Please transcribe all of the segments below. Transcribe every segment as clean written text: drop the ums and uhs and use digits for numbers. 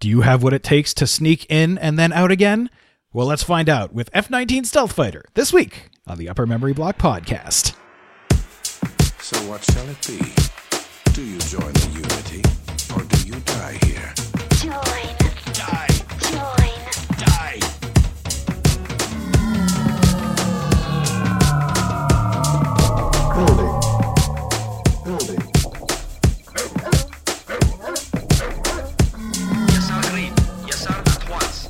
Do you have what it takes to sneak in and then out again? Well, let's find out with F-19 Stealth Fighter this week on the Upper Memory Block Podcast. So what shall it be? Do you join the Unity or do you die here? Join. Die. Join. Die. Building. Building. Yes, I'm green. Yes, I'm at once.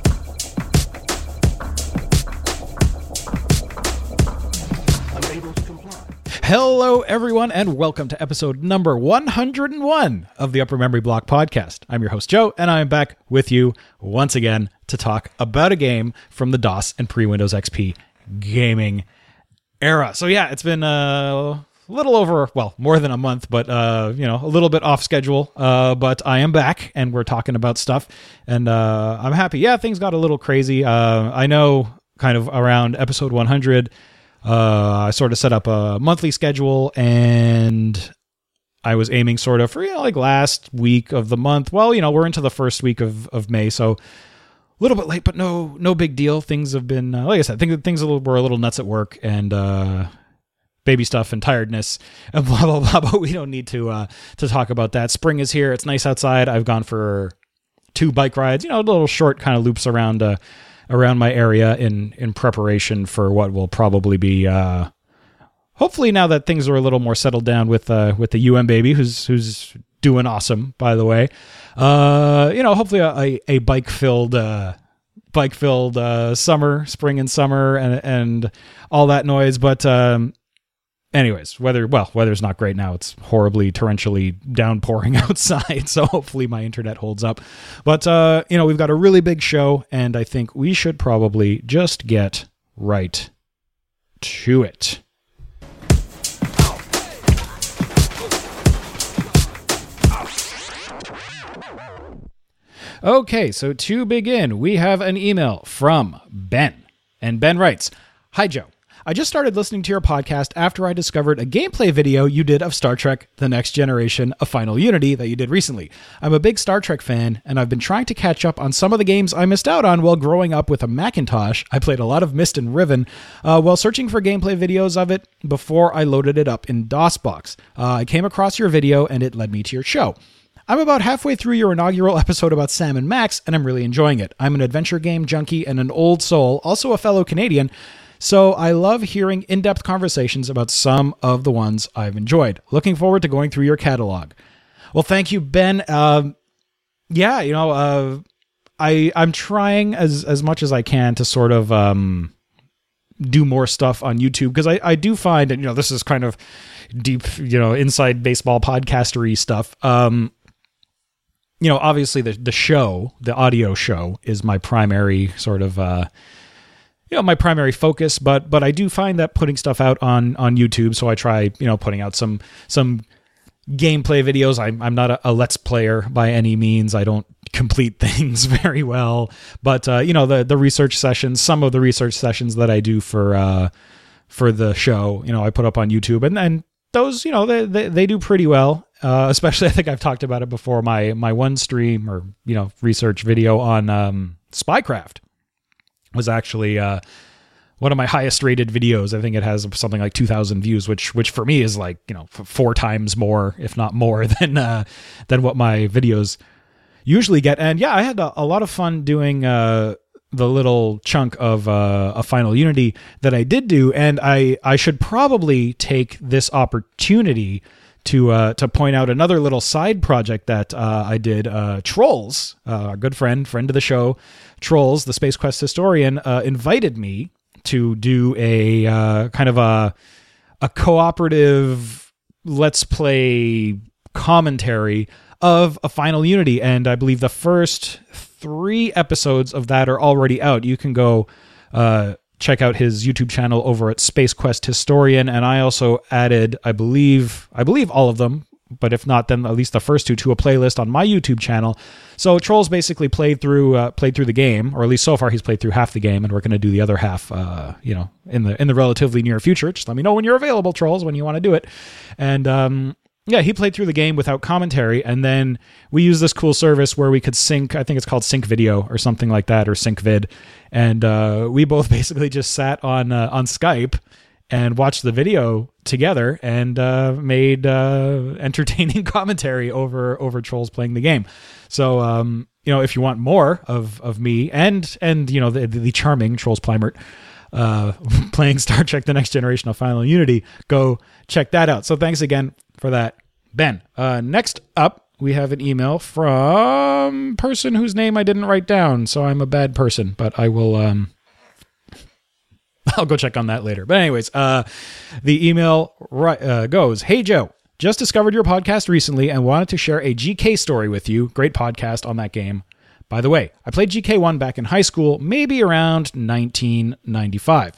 I'm able to comply. Hello, everyone, and welcome to episode number 101 of the Upper Memory Block Podcast. I'm your host, Joe, and I'm back with you once again to talk about a game from the DOS and pre-Windows XP gaming era. So yeah, it's been a little over, well, more than a month, but a little bit off schedule. But I am back, and we're talking about stuff, and I'm happy. Yeah, things got a little crazy. I know, kind of around episode 100. I sort of set up a monthly schedule, and I was aiming sort of for last week of the month. Well, we're into the first week of May, so a little bit late, but no big deal. Things have been, like I said, things were a little nuts at work, and baby stuff and tiredness and blah, blah, blah, but we don't need to talk about that. Spring is here. It's nice outside. I've gone for 2 bike rides, little short kind of loops around my area in preparation for what will probably be, hopefully now that things are a little more settled down with the baby who's doing awesome, by the way, hopefully a bike filled summer, spring and summer and all that noise. But, anyways, weather's not great now. It's horribly torrentially downpouring outside, so hopefully my internet holds up. But, we've got a really big show, and I think we should probably just get right to it. Okay, so to begin, we have an email from Ben. And Ben writes, "Hi, Joe. I just started listening to your podcast after I discovered a gameplay video you did of Star Trek The Next Generation, A Final Unity, that you did recently. I'm a big Star Trek fan, and I've been trying to catch up on some of the games I missed out on while growing up with a Macintosh. I played a lot of Myst and Riven while searching for gameplay videos of it before I loaded it up in DOSBox. I came across your video, and it led me to your show. I'm about halfway through your inaugural episode about Sam and Max, and I'm really enjoying it. I'm an adventure game junkie and an old soul, also a fellow Canadian, so I love hearing in-depth conversations about some of the ones I've enjoyed. Looking forward to going through your catalog." Well, thank you, Ben. I'm trying as much as I can to sort of do more stuff on YouTube, because I do find, and this is kind of deep, inside baseball podcastery stuff. Obviously the show, the audio show, is my primary sort of my primary focus, but I do find that putting stuff out on YouTube, so I try, putting out some gameplay videos. I'm not a let's player by any means. I don't complete things very well, but the research sessions, some of the research sessions that I do for the show, I put up on YouTube, and those, they do pretty well. Especially, I think I've talked about it before, my one stream or, research video on Spycraft was actually one of my highest rated videos. I think it has something like 2,000 views, which for me is like, 4 times more, if not more, than what my videos usually get. And yeah, I had a lot of fun doing the little chunk of A Final Unity that I did do. And I should probably take this opportunity to point out another little side project that I did. Troels, our good friend of the show, Troels, the Space Quest Historian, invited me to do a kind of a cooperative Let's Play commentary of A Final Unity, and I believe the first 3 episodes of that are already out. You can go check out his YouTube channel over at Space Quest Historian. And I also added, I believe all of them, but if not, then at least the first 2 to a playlist on my YouTube channel. So Troels basically played through the game, or at least so far he's played through half the game, and we're going to do the other half, in the relatively near future. Just let me know when you're available, Troels, when you want to do it. And Yeah, he played through the game without commentary, and then we used this cool service where we could sync, I think it's called Sync Video or something like that, or Sync Vid, and we both basically just sat on Skype and watched the video together and made entertaining commentary over Troels playing the game. So, you know, if you want more of me and you know, the charming Troels Pleimert, playing Star Trek The Next Generation of Final Unity, go check that out. So thanks again for that, Ben. Next up, we have an email from person whose name I didn't write down, so I'm a bad person, but I will... I'll go check on that later. But anyways, the email goes, "Hey, Joe. Just discovered your podcast recently and wanted to share a GK story with you. Great podcast on that game. By the way, I played GK1 back in high school, maybe around 1995.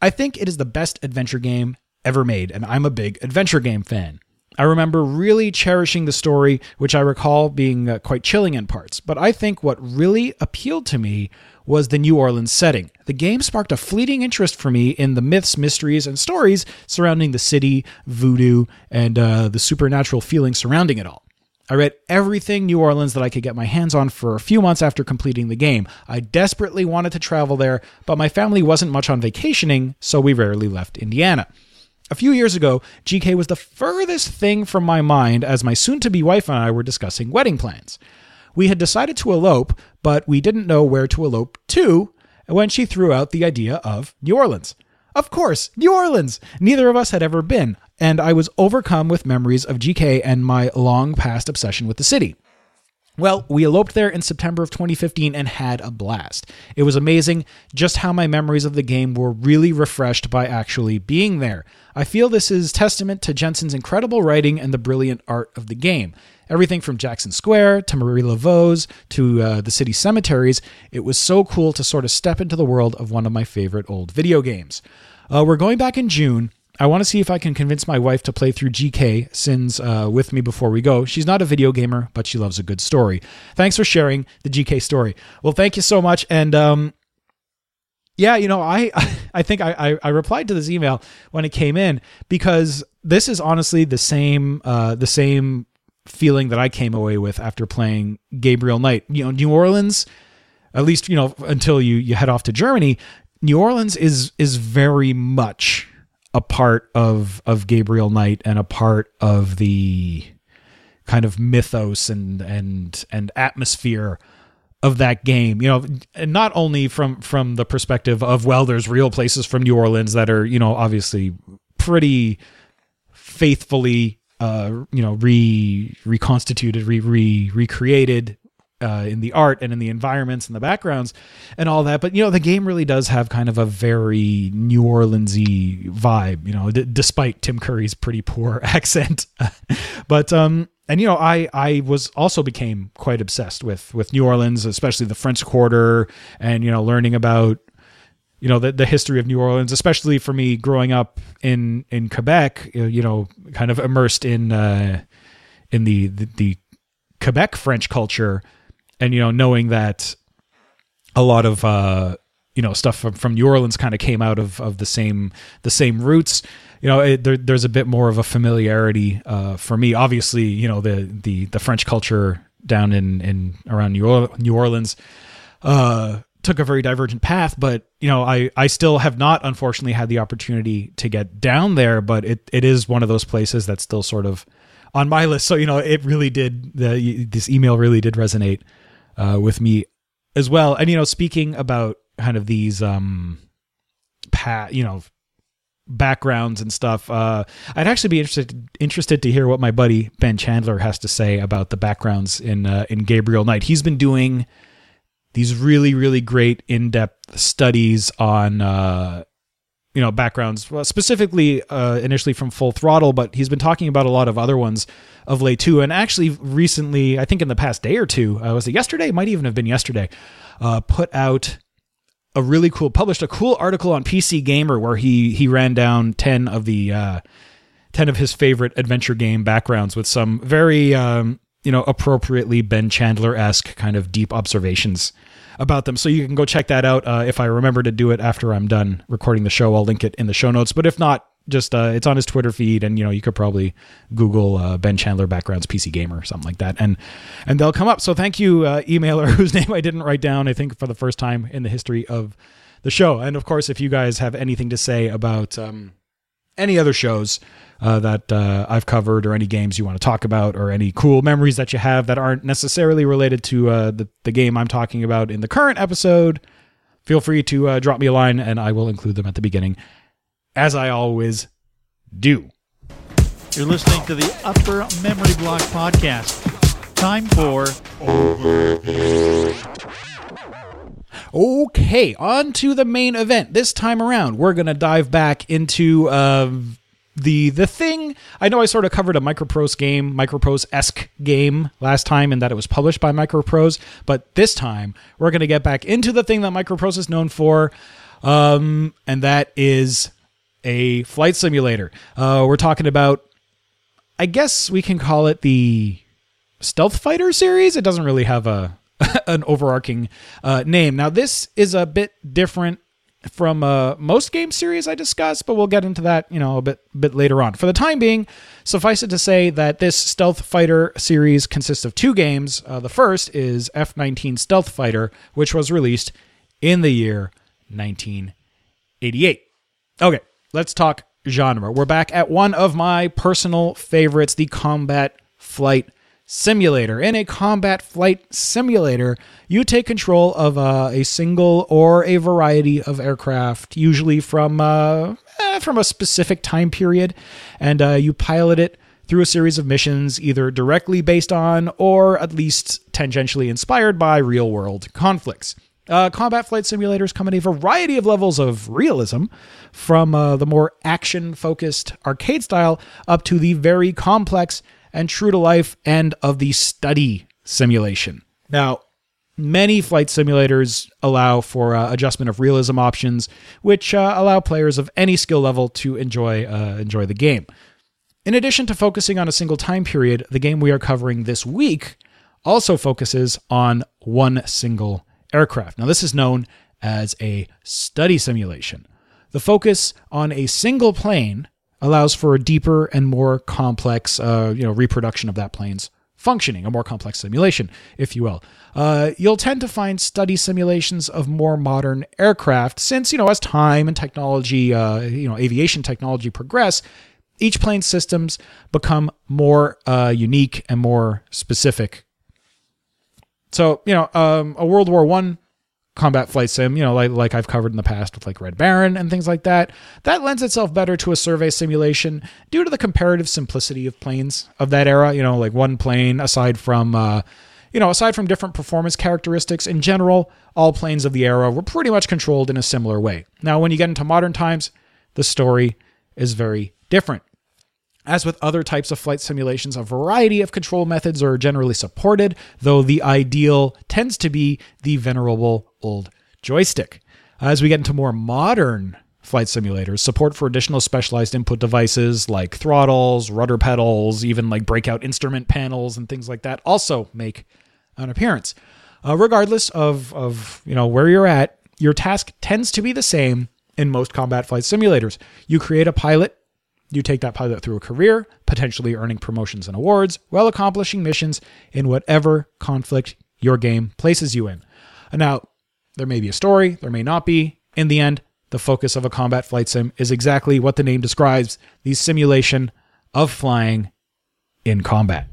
I think it is the best adventure game ever made, and I'm a big adventure game fan. I remember really cherishing the story, which I recall being quite chilling in parts. But I think what really appealed to me was the New Orleans setting. The game sparked a fleeting interest for me in the myths, mysteries, and stories surrounding the city, voodoo, and the supernatural feeling surrounding it all. I read everything New Orleans that I could get my hands on for a few months after completing the game. I desperately wanted to travel there, but my family wasn't much on vacationing, so we rarely left Indiana. A few years ago, GK was the furthest thing from my mind as my soon-to-be wife and I were discussing wedding plans. We had decided to elope, but we didn't know where to elope to when she threw out the idea of New Orleans. Of course, New Orleans! Neither of us had ever been, and I was overcome with memories of GK and my long-past obsession with the city. Well, we eloped there in September of 2015 and had a blast. It was amazing just how my memories of the game were really refreshed by actually being there. I feel this is testament to Jensen's incredible writing and the brilliant art of the game. Everything from Jackson Square to Marie Laveau's to the city cemeteries, it was so cool to sort of step into the world of one of my favorite old video games. We're going back in June. I want to see if I can convince my wife to play through GK Sins with me before we go. She's not a video gamer, but she loves a good story. Thanks for sharing the GK story." Well, thank you so much. And yeah, you know, I think I replied to this email when it came in because this is honestly the same feeling that I came away with after playing Gabriel Knight. You know, New Orleans, at least, you know, until you head off to Germany, New Orleans is very much a part of Gabriel Knight and a part of the kind of mythos and atmosphere of that game, you know, and not only from the perspective of, well, there's real places from New Orleans that are, you know, obviously pretty faithfully you know, reconstituted, recreated in the art and in the environments and the backgrounds and all that. But, you know, the game really does have kind of a very New Orleans-y vibe, you know, despite Tim Curry's pretty poor accent. But, and, you know, I was also became quite obsessed with New Orleans, especially the French Quarter and, you know, learning about, you know, the history of New Orleans, especially for me growing up in Quebec, you know, kind of immersed in the Quebec French culture, and, you know, knowing that a lot of, you know, stuff from New Orleans kind of came out of the same roots, you know, there's a bit more of a familiarity for me. Obviously, you know, the French culture down in around New Orleans, took a very divergent path, but, you know, I still have not, unfortunately, had the opportunity to get down there, but it is one of those places that's still sort of on my list. So, you know, it really did, this email really did resonate with me as well. And, you know, speaking about kind of these, you know, backgrounds and stuff, I'd actually be interested to hear what my buddy Ben Chandler has to say about the backgrounds in Gabriel Knight. He's been doing these really, really great in-depth studies on, you know, backgrounds, well, specifically initially from Full Throttle, but he's been talking about a lot of other ones of late too. And actually recently, I think in the past day or two, was it yesterday? Might even have been yesterday, put out published a cool article on PC Gamer where he ran down 10 of his favorite adventure game backgrounds with some very, you know, appropriately Ben Chandler-esque kind of deep observations about them. So you can go check that out. If I remember to do it after I'm done recording the show, I'll link it in the show notes. But if not, just it's on his Twitter feed, and you know, you could probably Google Ben Chandler backgrounds PC Gamer or something like that, and they'll come up. So thank you, emailer whose name I didn't write down, I think for the first time in the history of the show. And of course, if you guys have anything to say about any other shows that I've covered, or any games you want to talk about, or any cool memories that you have that aren't necessarily related to the game I'm talking about in the current episode, feel free to drop me a line, and I will include them at the beginning, as I always do. You're listening to the Upper Memory Block Podcast. Time for... Okay, on to the main event. This time around, we're going to dive back into... The thing, I know I sort of covered a Microprose-esque game last time, in that it was published by Microprose, but this time we're going to get back into the thing that Microprose is known for, and that is a flight simulator. We're talking about, I guess we can call it the Stealth Fighter series. It doesn't really have an overarching name. Now, this is a bit different from most game series I discussed, but we'll get into that, you know, a bit later on. For the time being, suffice it to say that this Stealth Fighter series consists of two games. The first is F-19 Stealth Fighter, which was released in the year 1988. Okay, let's talk genre. We're back at one of my personal favorites, the Combat Flight Simulator. In a combat flight simulator, you take control of a single or a variety of aircraft, usually from a specific time period, and you pilot it through a series of missions, either directly based on or at least tangentially inspired by real-world conflicts. Combat flight simulators come in a variety of levels of realism, from the more action-focused arcade style up to the very complex and true to life end of the study simulation. Now, many flight simulators allow for adjustment of realism options, which allow players of any skill level to enjoy the game. In addition to focusing on a single time period, the game we are covering this week also focuses on one single aircraft. Now, this is known as a study simulation. The focus on a single plane allows for a deeper and more complex, reproduction of that plane's functioning, a more complex simulation, if you will. You'll tend to find study simulations of more modern aircraft, since, you know, as time and technology, aviation technology progress, each plane's systems become more unique and more specific. So, you know, a World War I combat flight sim, you know, like I've covered in the past with like Red Baron and things like that, that lends itself better to a survey simulation due to the comparative simplicity of planes of that era. You know, like one plane, aside from different performance characteristics, in general, all planes of the era were pretty much controlled in a similar way. Now, when you get into modern times, the story is very different. As with other types of flight simulations, a variety of control methods are generally supported, though the ideal tends to be the venerable old joystick. As we get into more modern flight simulators, support for additional specialized input devices like throttles, rudder pedals, even like breakout instrument panels and things like that also make an appearance. Regardless of you know, where you're at, your task tends to be the same in most combat flight simulators. You create a pilot. You take that pilot through a career, potentially earning promotions and awards, while accomplishing missions in whatever conflict your game places you in. Now, there may be a story, there may not be. In the end, the focus of a combat flight sim is exactly what the name describes, the simulation of flying in combat.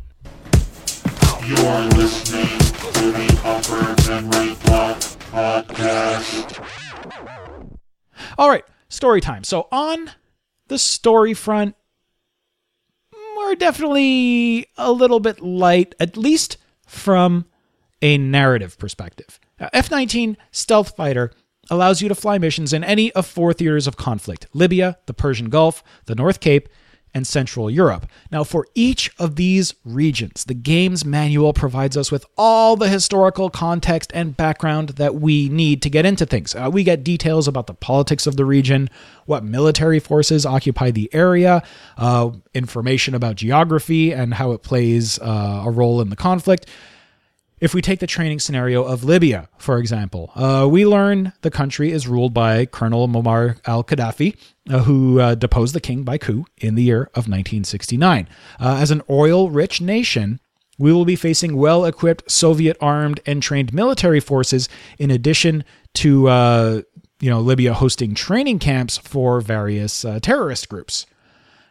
You are listening to the Upper Memory Block Podcast. All right, story time. So on the story front, we're definitely a little bit light, at least from a narrative perspective. Now, F-19 Stealth Fighter allows you to fly missions in any of four theaters of conflict: Libya, the Persian Gulf, the North Cape, and Central Europe. Now, for each of these regions, the game's manual provides us with all the historical context and background that we need to get into things. We get details about the politics of the region, what military forces occupy the area, information about geography and how it plays a role in the conflict. If we take the training scenario of Libya, for example, we learn the country is ruled by Colonel Muammar al-Gaddafi, who deposed the king by coup in the year of 1969. As an oil-rich nation, we will be facing well-equipped Soviet-armed and trained military forces, in addition to Libya hosting training camps for various terrorist groups.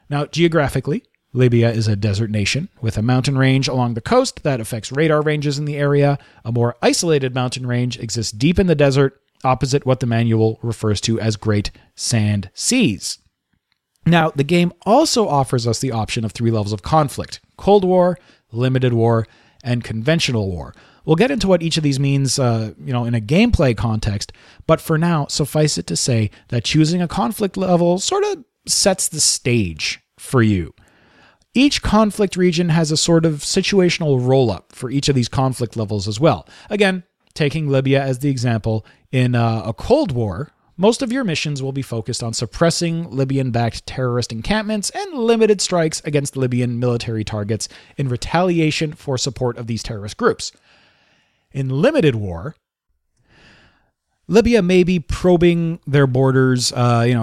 Now, geographically, Libya is a desert nation with a mountain range along the coast that affects radar ranges in the area. A more isolated mountain range exists deep in the desert, opposite what the manual refers to as Great Sand Seas. Now, the game also offers us the option of three levels of conflict: Cold War, Limited War, and Conventional War. We'll get into what each of these means in a gameplay context, but for now, suffice it to say that choosing a conflict level sort of sets the stage for you. Each conflict region has a sort of situational roll-up for each of these conflict levels as well. Again, taking Libya as the example, in a Cold War, most of your missions will be focused on suppressing Libyan-backed terrorist encampments and limited strikes against Libyan military targets in retaliation for support of these terrorist groups. In Limited War, Libya may be probing their borders,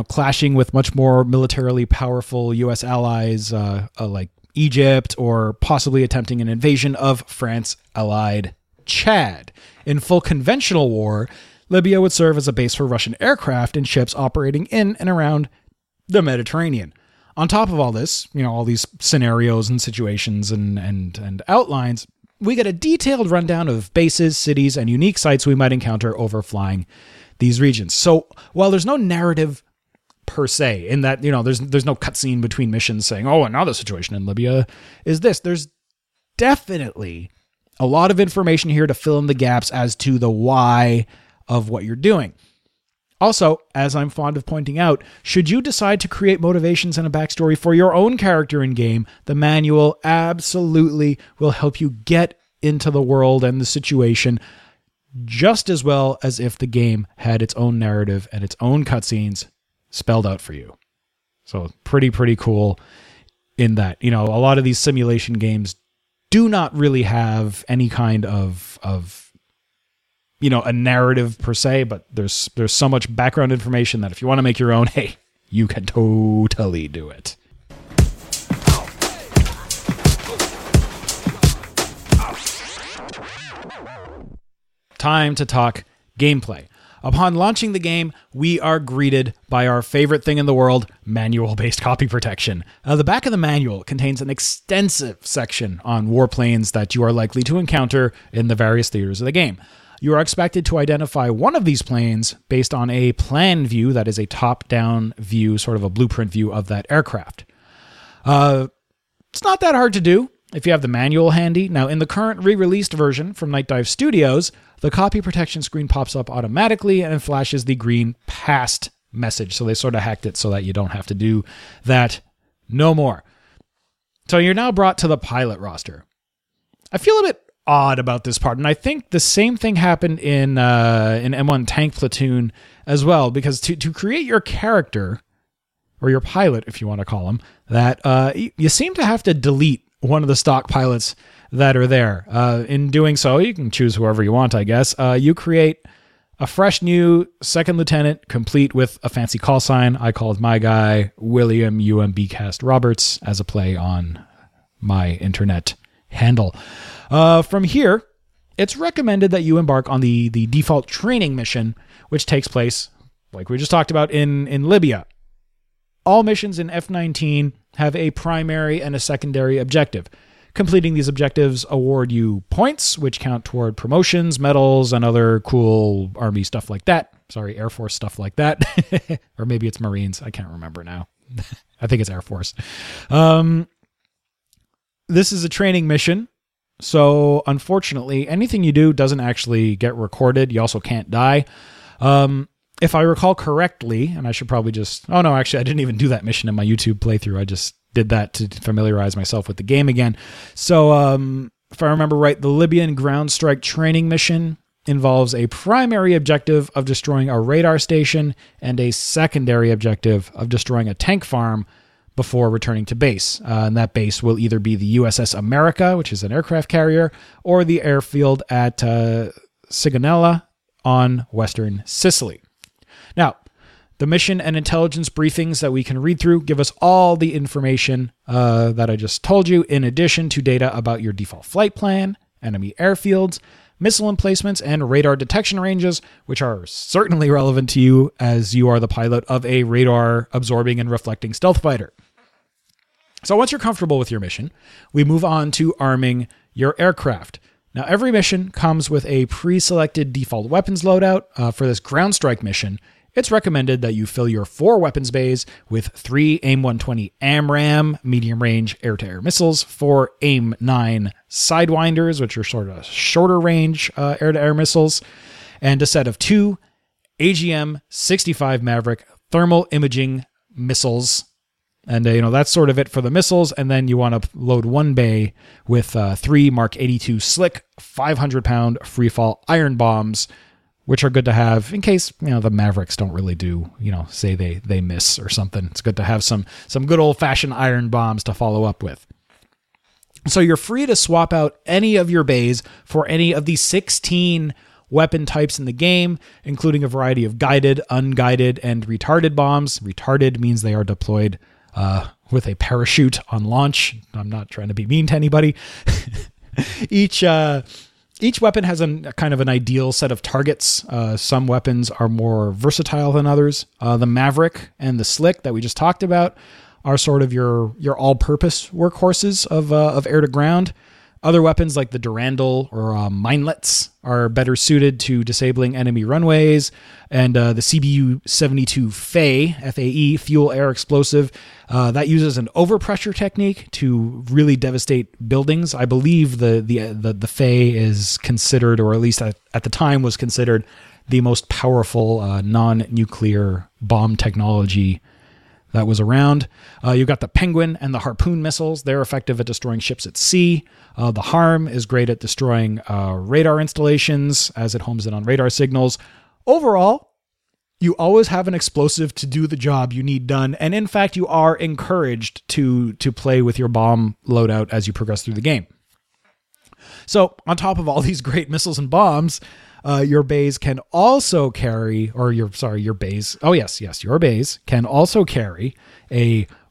clashing with much more militarily powerful U.S. allies like Egypt, or possibly attempting an invasion of France-allied Chad. In full conventional war, Libya would serve as a base for Russian aircraft and ships operating in and around the Mediterranean. On top of all this, all these scenarios and situations and outlines, we get a detailed rundown of bases, cities, and unique sites we might encounter over flying these regions. So while there's no narrative per se, in that, there's no cutscene between missions saying, oh, and now the situation in Libya is this, there's definitely a lot of information here to fill in the gaps as to the why of what you're doing. Also, as I'm fond of pointing out, should you decide to create motivations and a backstory for your own character in game, the manual absolutely will help you get into the world and the situation just as well as if the game had its own narrative and its own cutscenes spelled out for you. So pretty cool in that, a lot of these simulation games do not really have any kind of a narrative per se, but there's so much background information that if you want to make your own, hey, you can totally do it. Time to talk gameplay. Upon launching the game, we are greeted by our favorite thing in the world, manual-based copy protection. The back of the manual contains an extensive section on warplanes that you are likely to encounter in the various theaters of the game. You are expected to identify one of these planes based on a plan view, that is a top-down view, sort of a blueprint view of that aircraft. It's not that hard to do if you have the manual handy. Now, in the current re-released version from Night Dive Studios, the copy protection screen pops up automatically and flashes the green "passed" message. So they sort of hacked it so that you don't have to do that no more. So you're now brought to the pilot roster. I feel a bit odd about this part, and I think the same thing happened in M1 Tank Platoon as well, because to create your character, or your pilot if you want to call him that, you seem to have to delete one of the stock pilots that are there. In doing so, you can choose whoever you want, I guess. You create a fresh new second lieutenant, complete with a fancy call sign. I called my guy William UMB Cast Roberts, as a play on my internet handle. From here, it's recommended that you embark on the default training mission, which takes place, like we just talked about, in Libya. All missions in F-19 have a primary and a secondary objective. Completing these objectives award you points, which count toward promotions, medals, and other cool Army stuff like that. Sorry, Air Force stuff like that. Or maybe it's Marines. I can't remember now. I think it's Air Force. This is a training mission, so unfortunately, anything you do doesn't actually get recorded. You also can't die. If I recall correctly, and I should probably I didn't even do that mission in my YouTube playthrough. I just did that to familiarize myself with the game again. So if I remember right, the Libyan ground strike training mission involves a primary objective of destroying a radar station and a secondary objective of destroying a tank farm, before returning to base. And that base will either be the USS America, which is an aircraft carrier, or the airfield at Sigonella on Western Sicily. Now, the mission and intelligence briefings that we can read through give us all the information that I just told you, in addition to data about your default flight plan, enemy airfields, missile emplacements, and radar detection ranges, which are certainly relevant to you as you are the pilot of a radar-absorbing and reflecting stealth fighter. So once you're comfortable with your mission, we move on to arming your aircraft. Now, every mission comes with a pre-selected default weapons loadout. For this ground strike mission, it's recommended that you fill your 4 weapons bays with 3 AIM-120 AMRAAM medium-range air-to-air missiles, 4 AIM-9 Sidewinders, which are sort of shorter-range air-to-air missiles, and a set of 2 AGM-65 Maverick thermal imaging missiles. And, that's sort of it for the missiles. And then you want to load 1 bay with 3 Mark 82 slick 500-pound freefall iron bombs, which are good to have in case, the Mavericks don't really do, say they miss or something. It's good to have some good old-fashioned iron bombs to follow up with. So you're free to swap out any of your bays for any of the 16 weapon types in the game, including a variety of guided, unguided, and retarded bombs. Retarded means they are deployed with a parachute on launch. I'm not trying to be mean to anybody. Each weapon has a kind of an ideal set of targets. Some weapons are more versatile than others. The Maverick and the Slick that we just talked about are sort of your all-purpose workhorses of air to ground. Other weapons like the Durandal or Minelets are better suited to disabling enemy runways, and the CBU-72 FAE, Fuel Air Explosive, that uses an overpressure technique to really devastate buildings. I believe the FAE is considered, or at least at the time was considered, the most powerful non-nuclear bomb technology that was around. You've got the Penguin and the Harpoon missiles. They're effective at destroying ships at sea. The Harm is great at destroying radar installations as it homes in on radar signals. Overall, you always have an explosive to do the job you need done. And in fact, you are encouraged to play with your bomb loadout as you progress through the game. So on top of all these great missiles and bombs, your bays can also carry a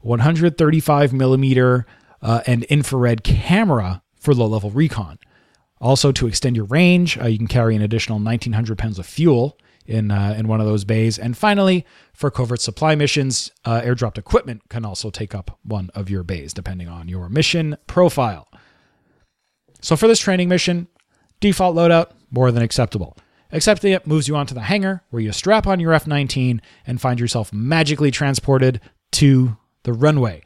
135 millimeter and infrared camera for low-level recon. Also, to extend your range, you can carry an additional 1,900 pounds of fuel in one of those bays. And finally, for covert supply missions, airdropped equipment can also take up one of your bays, depending on your mission profile. So for this training mission, default loadout, more than acceptable. Accepting it moves you onto the hangar, where you strap on your F-19 and find yourself magically transported to the runway.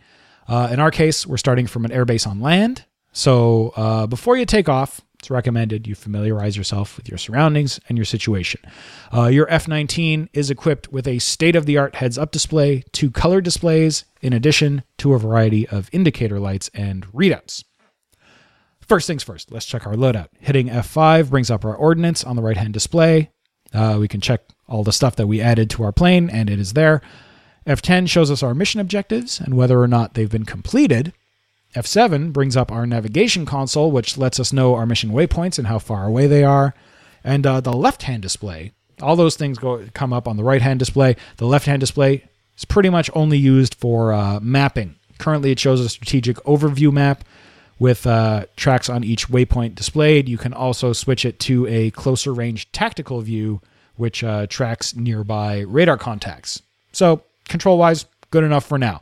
In our case, we're starting from an airbase on land. So before you take off, it's recommended you familiarize yourself with your surroundings and your situation. Your F-19 is equipped with a state-of-the-art heads-up display, 2 color displays, in addition to a variety of indicator lights and readouts. First things first, let's check our loadout. Hitting F5 brings up our ordnance on the right-hand display. We can check all the stuff that we added to our plane, and it is there. F10 shows us our mission objectives and whether or not they've been completed. F7 brings up our navigation console, which lets us know our mission waypoints and how far away they are. And the left-hand display, all those things come up on the right-hand display. The left-hand display is pretty much only used for mapping. Currently, it shows a strategic overview map with tracks on each waypoint displayed. You can also switch it to a closer range tactical view, which tracks nearby radar contacts. So control-wise, good enough for now.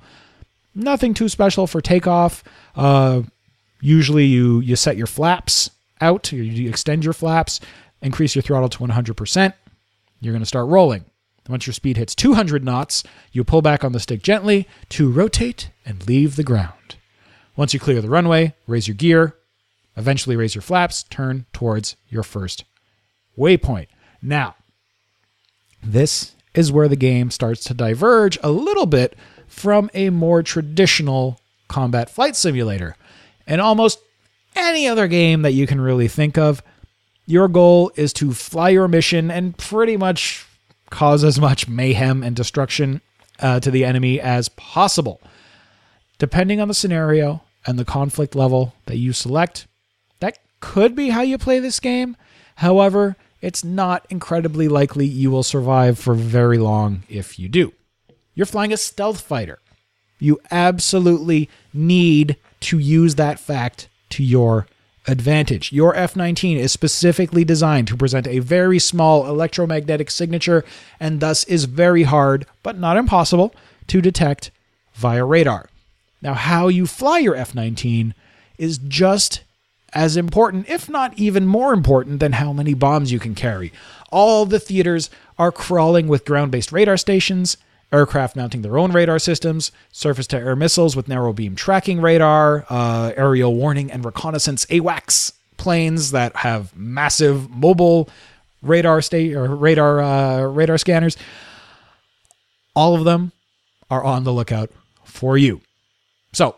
Nothing too special for takeoff. Usually you set your flaps out, you extend your flaps, increase your throttle to 100%. You're going to start rolling. Once your speed hits 200 knots, you pull back on the stick gently to rotate and leave the ground. Once you clear the runway, raise your gear, eventually raise your flaps, turn towards your first waypoint. Now, this is where the game starts to diverge a little bit from a more traditional combat flight simulator. In almost any other game that you can really think of, your goal is to fly your mission and pretty much cause as much mayhem and destruction to the enemy as possible. Depending on the scenario and the conflict level that you select, that could be how you play this game. However, it's not incredibly likely you will survive for very long if you do. You're flying a stealth fighter. You absolutely need to use that fact to your advantage. Your F-19 is specifically designed to present a very small electromagnetic signature and thus is very hard, but not impossible, to detect via radar. Now, how you fly your F-19 is just as important, if not even more important, than how many bombs you can carry. All the theaters are crawling with ground-based radar stations, aircraft mounting their own radar systems, surface-to-air missiles with narrow-beam tracking radar, aerial warning and reconnaissance AWACS planes that have massive mobile radar scanners. All of them are on the lookout for you. So,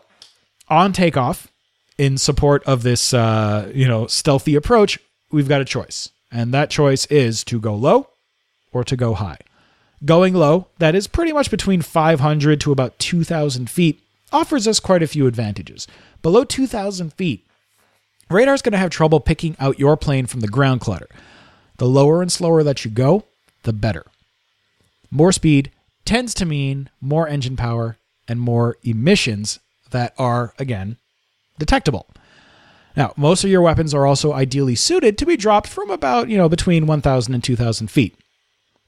on takeoff, in support of this stealthy approach, we've got a choice. And that choice is to go low or to go high. Going low, that is pretty much between 500 to about 2,000 feet, offers us quite a few advantages. Below 2,000 feet, radar's going to have trouble picking out your plane from the ground clutter. The lower and slower that you go, the better. More speed tends to mean more engine power and more emissions that are, again, detectable. Now, most of your weapons are also ideally suited to be dropped from about, between 1,000 and 2,000 feet.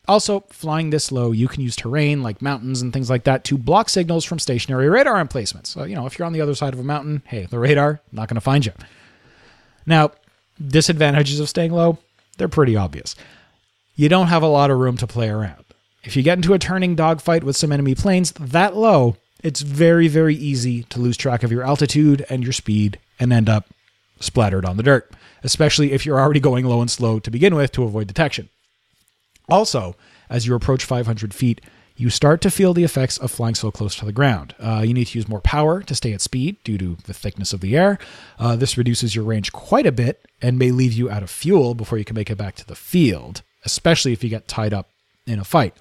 Also, flying this low, you can use terrain like mountains and things like that to block signals from stationary radar emplacements. So, if you're on the other side of a mountain, hey, the radar, not going to find you. Now, disadvantages of staying low, they're pretty obvious. You don't have a lot of room to play around. If you get into a turning dogfight with some enemy planes that low, it's very, very easy to lose track of your altitude and your speed and end up splattered on the dirt, especially if you're already going low and slow to begin with to avoid detection. Also, as you approach 500 feet, you start to feel the effects of flying so close to the ground. You need to use more power to stay at speed due to the thickness of the air. This reduces your range quite a bit and may leave you out of fuel before you can make it back to the field, especially if you get tied up in a fight.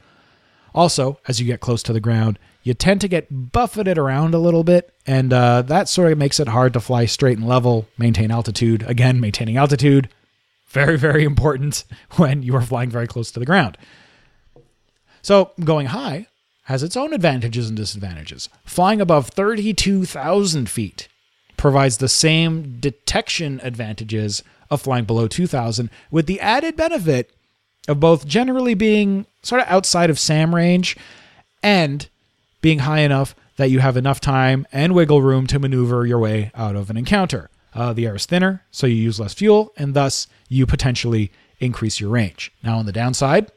Also, as you get close to the ground, you tend to get buffeted around a little bit, and that sort of makes it hard to fly straight and level, maintain altitude. Again, maintaining altitude, very, very important when you are flying very close to the ground. So going high has its own advantages and disadvantages. Flying above 32,000 feet provides the same detection advantages of flying below 2,000, with the added benefit of both generally being sort of outside of SAM range and being high enough that you have enough time and wiggle room to maneuver your way out of an encounter. The air is thinner, so you use less fuel, and thus you potentially increase your range. Now, on the downside,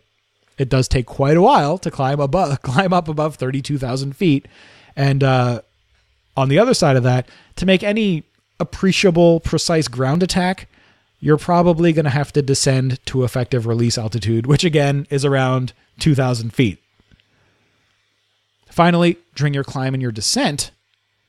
it does take quite a while to climb up above 32,000 feet. And on the other side of that, to make any appreciable, precise ground attack, you're probably going to have to descend to effective release altitude, which again is around 2,000 feet. Finally, during your climb and your descent,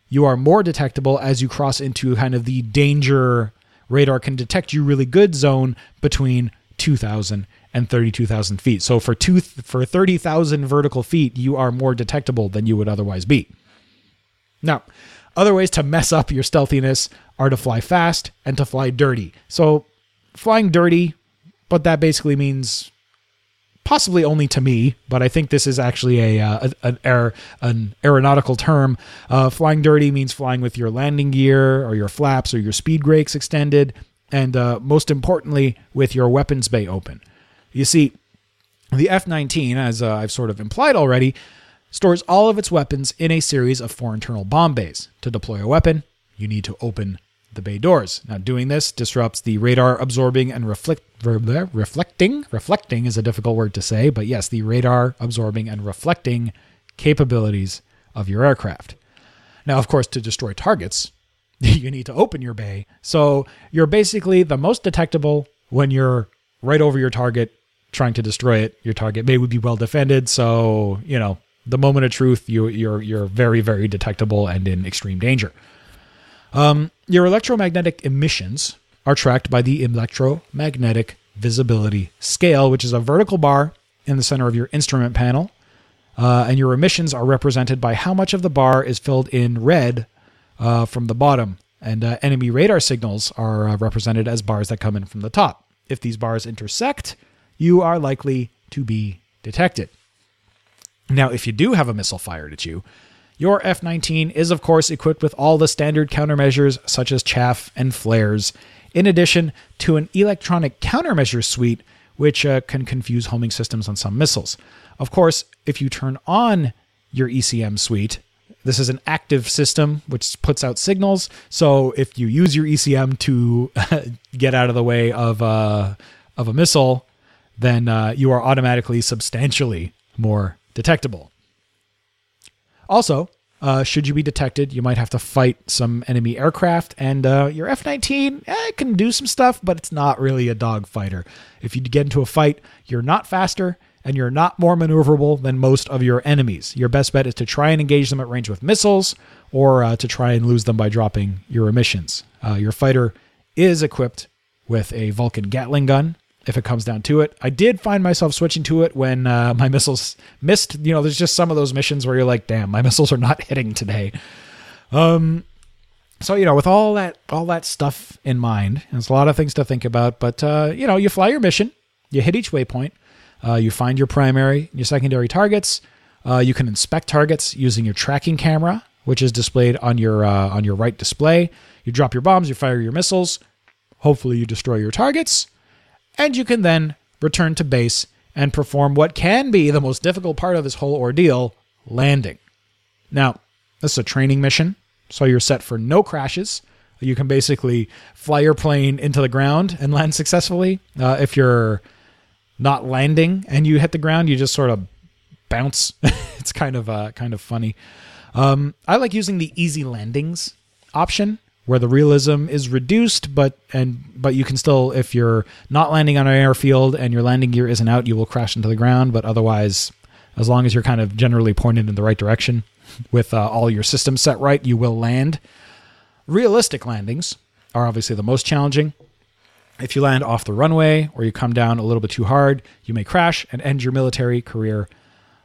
you are more detectable as you cross into kind of the danger radar can detect you really good zone between 2,000 and 32,000 feet. So for 30,000 vertical feet, you are more detectable than you would otherwise be. Now, other ways to mess up your stealthiness are to fly fast and to fly dirty. So flying dirty, but that basically means possibly only to me, but I think this is actually an aeronautical term. Flying dirty means flying with your landing gear or your flaps or your speed brakes extended, and most importantly, with your weapons bay open. You see, the F-19, as I've sort of implied already, stores all of its weapons in a series of four internal bomb bays. To deploy a weapon, you need to open the bay doors. Now, doing this disrupts the radar absorbing and reflecting. Reflecting is a difficult word to say, but yes, the radar absorbing and reflecting capabilities of your aircraft. Now, of course, to destroy targets, you need to open your bay. So you're basically the most detectable when you're right over your target trying to destroy it. Your target bay would be well defended, so, the moment of truth, you're very, very detectable and in extreme danger. Your electromagnetic emissions are tracked by the electromagnetic visibility scale, which is a vertical bar in the center of your instrument panel. And your emissions are represented by how much of the bar is filled in red from the bottom. And enemy radar signals are represented as bars that come in from the top. If these bars intersect, you are likely to be detected. Now, if you do have a missile fired at you, your F-19 is, of course, equipped with all the standard countermeasures such as chaff and flares, in addition to an electronic countermeasure suite, which can confuse homing systems on some missiles. Of course, if you turn on your ECM suite, this is an active system which puts out signals. So if you use your ECM to get out of the way of a missile, then you are automatically substantially more detectable. Also, should you be detected, you might have to fight some enemy aircraft, and your F-19 can do some stuff, but it's not really a dogfighter. If you get into a fight, you're not faster and you're not more maneuverable than most of your enemies. Your best bet is to try and engage them at range with missiles, or to try and lose them by dropping your emissions. Your fighter is equipped with a Vulcan Gatling gun, if it comes down to it. I did find myself switching to it when my missiles missed. You know, there's just some of those missions where you're like, damn, my missiles are not hitting today. So, you know, with all that stuff in mind, there's a lot of things to think about, but, you know, you fly your mission, you hit each waypoint, you find your primary, your secondary targets. You can inspect targets using your tracking camera, which is displayed on your right display. You drop your bombs, you fire your missiles. Hopefully you destroy your targets. And you can then return to base and perform what can be the most difficult part of this whole ordeal, landing. Now, this is a training mission, so you're set for no crashes. You can basically fly your plane into the ground and land successfully. If you're not landing and you hit the ground, you just sort of bounce. It's kind of funny. I like using the easy landings option, where the realism is reduced, but you can still, if you're not landing on an airfield and your landing gear isn't out, you will crash into the ground. But otherwise, as long as you're kind of generally pointed in the right direction with all your systems set right, you will land. Realistic landings are obviously the most challenging. If you land off the runway or you come down a little bit too hard, you may crash and end your military career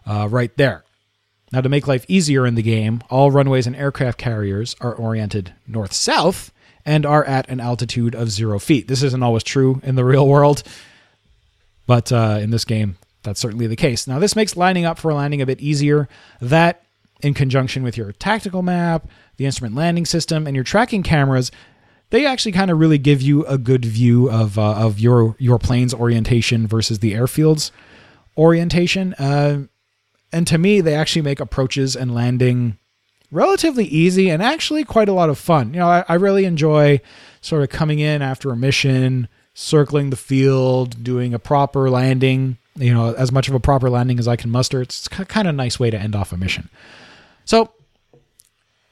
right there. Now, to make life easier in the game, all runways and aircraft carriers are oriented north-south and are at an altitude of 0 feet. This isn't always true in the real world, but in this game, that's certainly the case. Now, this makes lining up for a landing a bit easier. That, in conjunction with your tactical map, the instrument landing system, and your tracking cameras, they actually kind of really give you a good view of your plane's orientation versus the airfield's orientation. And to me, they actually make approaches and landing relatively easy and actually quite a lot of fun. You know, I really enjoy sort of coming in after a mission, circling the field, doing a proper landing, you know, as much of a proper landing as I can muster. It's kind of a nice way to end off a mission. So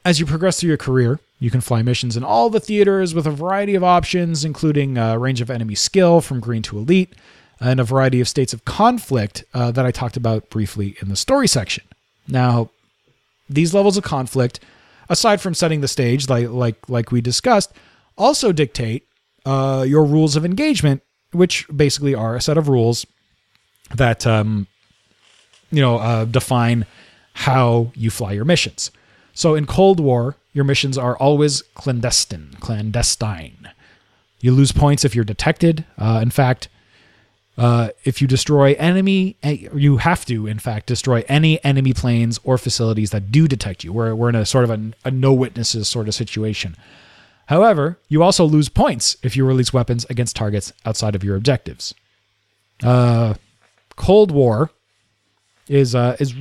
as you progress through your career, you can fly missions in all the theaters with a variety of options, including a range of enemy skill from green to elite, and a variety of states of conflict that I talked about briefly in the story section. Now, these levels of conflict, aside from setting the stage, like we discussed, also dictate your rules of engagement, which basically are a set of rules that define how you fly your missions. So in Cold War, your missions are always clandestine. You lose points if you're detected. If you destroy enemy, you have to, in fact, destroy any enemy planes or facilities that do detect you. We're in a sort of a no witnesses sort of situation. However, you also lose points if you release weapons against targets outside of your objectives. Cold War is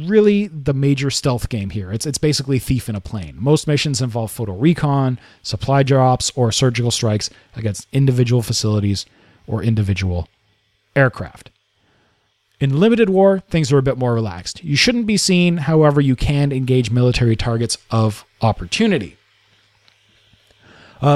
really the major stealth game here. It's basically Thief in a Plane. Most missions involve photo recon, supply drops, or surgical strikes against individual facilities or individual aircraft. In Limited War, things are a bit more relaxed. You shouldn't be seen, however, you can engage military targets of opportunity.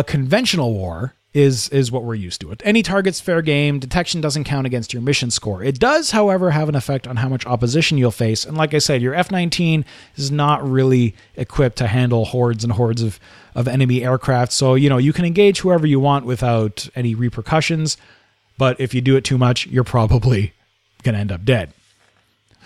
Conventional War is what we're used to. Any target's fair game. Detection doesn't count against your mission score. It does, however, have an effect on how much opposition you'll face. And like I said, your F-19 is not really equipped to handle hordes and hordes of enemy aircraft. So, you know, you can engage whoever you want without any repercussions. But if you do it too much, you're probably going to end up dead.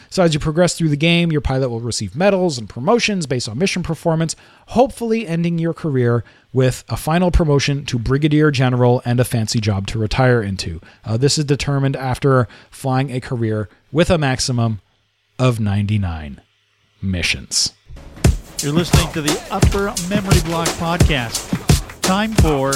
So as you progress through the game, your pilot will receive medals and promotions based on mission performance, hopefully ending your career with a final promotion to brigadier general and a fancy job to retire into. This is determined after flying a career with a maximum of 99 missions. You're listening to the Upper Memory Block Podcast. Time for...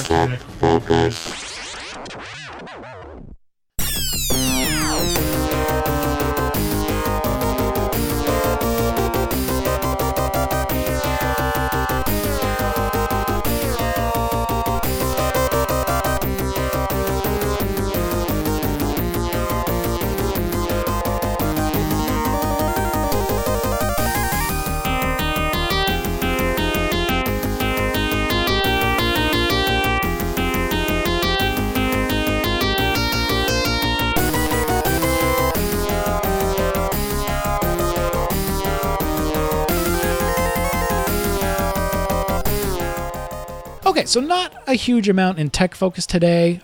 So not a huge amount in tech focus today.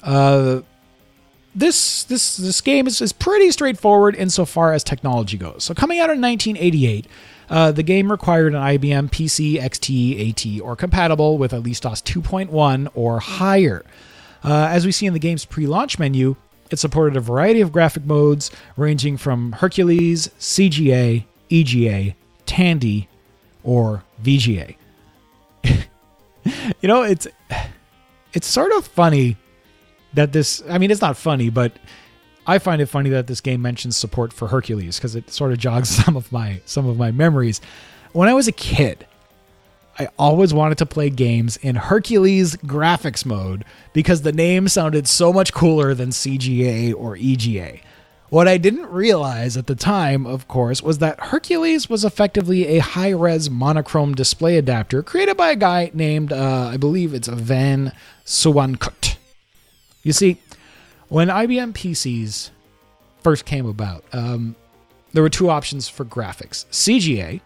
This game is pretty straightforward insofar as technology goes. So coming out in 1988, the game required an IBM PC, XT, AT, or compatible with at least DOS 2.1 or higher. As we see in the game's pre-launch menu, it supported a variety of graphic modes ranging from Hercules, CGA, EGA, Tandy, or VGA. You know, it's sort of funny that this, I mean, it's not funny, but I find it funny that this game mentions support for Hercules because it sort of jogs some of my memories. When I was a kid, I always wanted to play games in Hercules graphics mode because the name sounded so much cooler than CGA or EGA. What I didn't realize at the time, of course, was that Hercules was effectively a high-res monochrome display adapter created by a guy named, I believe it's Van Suankut. You see, when IBM PCs first came about, there were two options for graphics. CGA,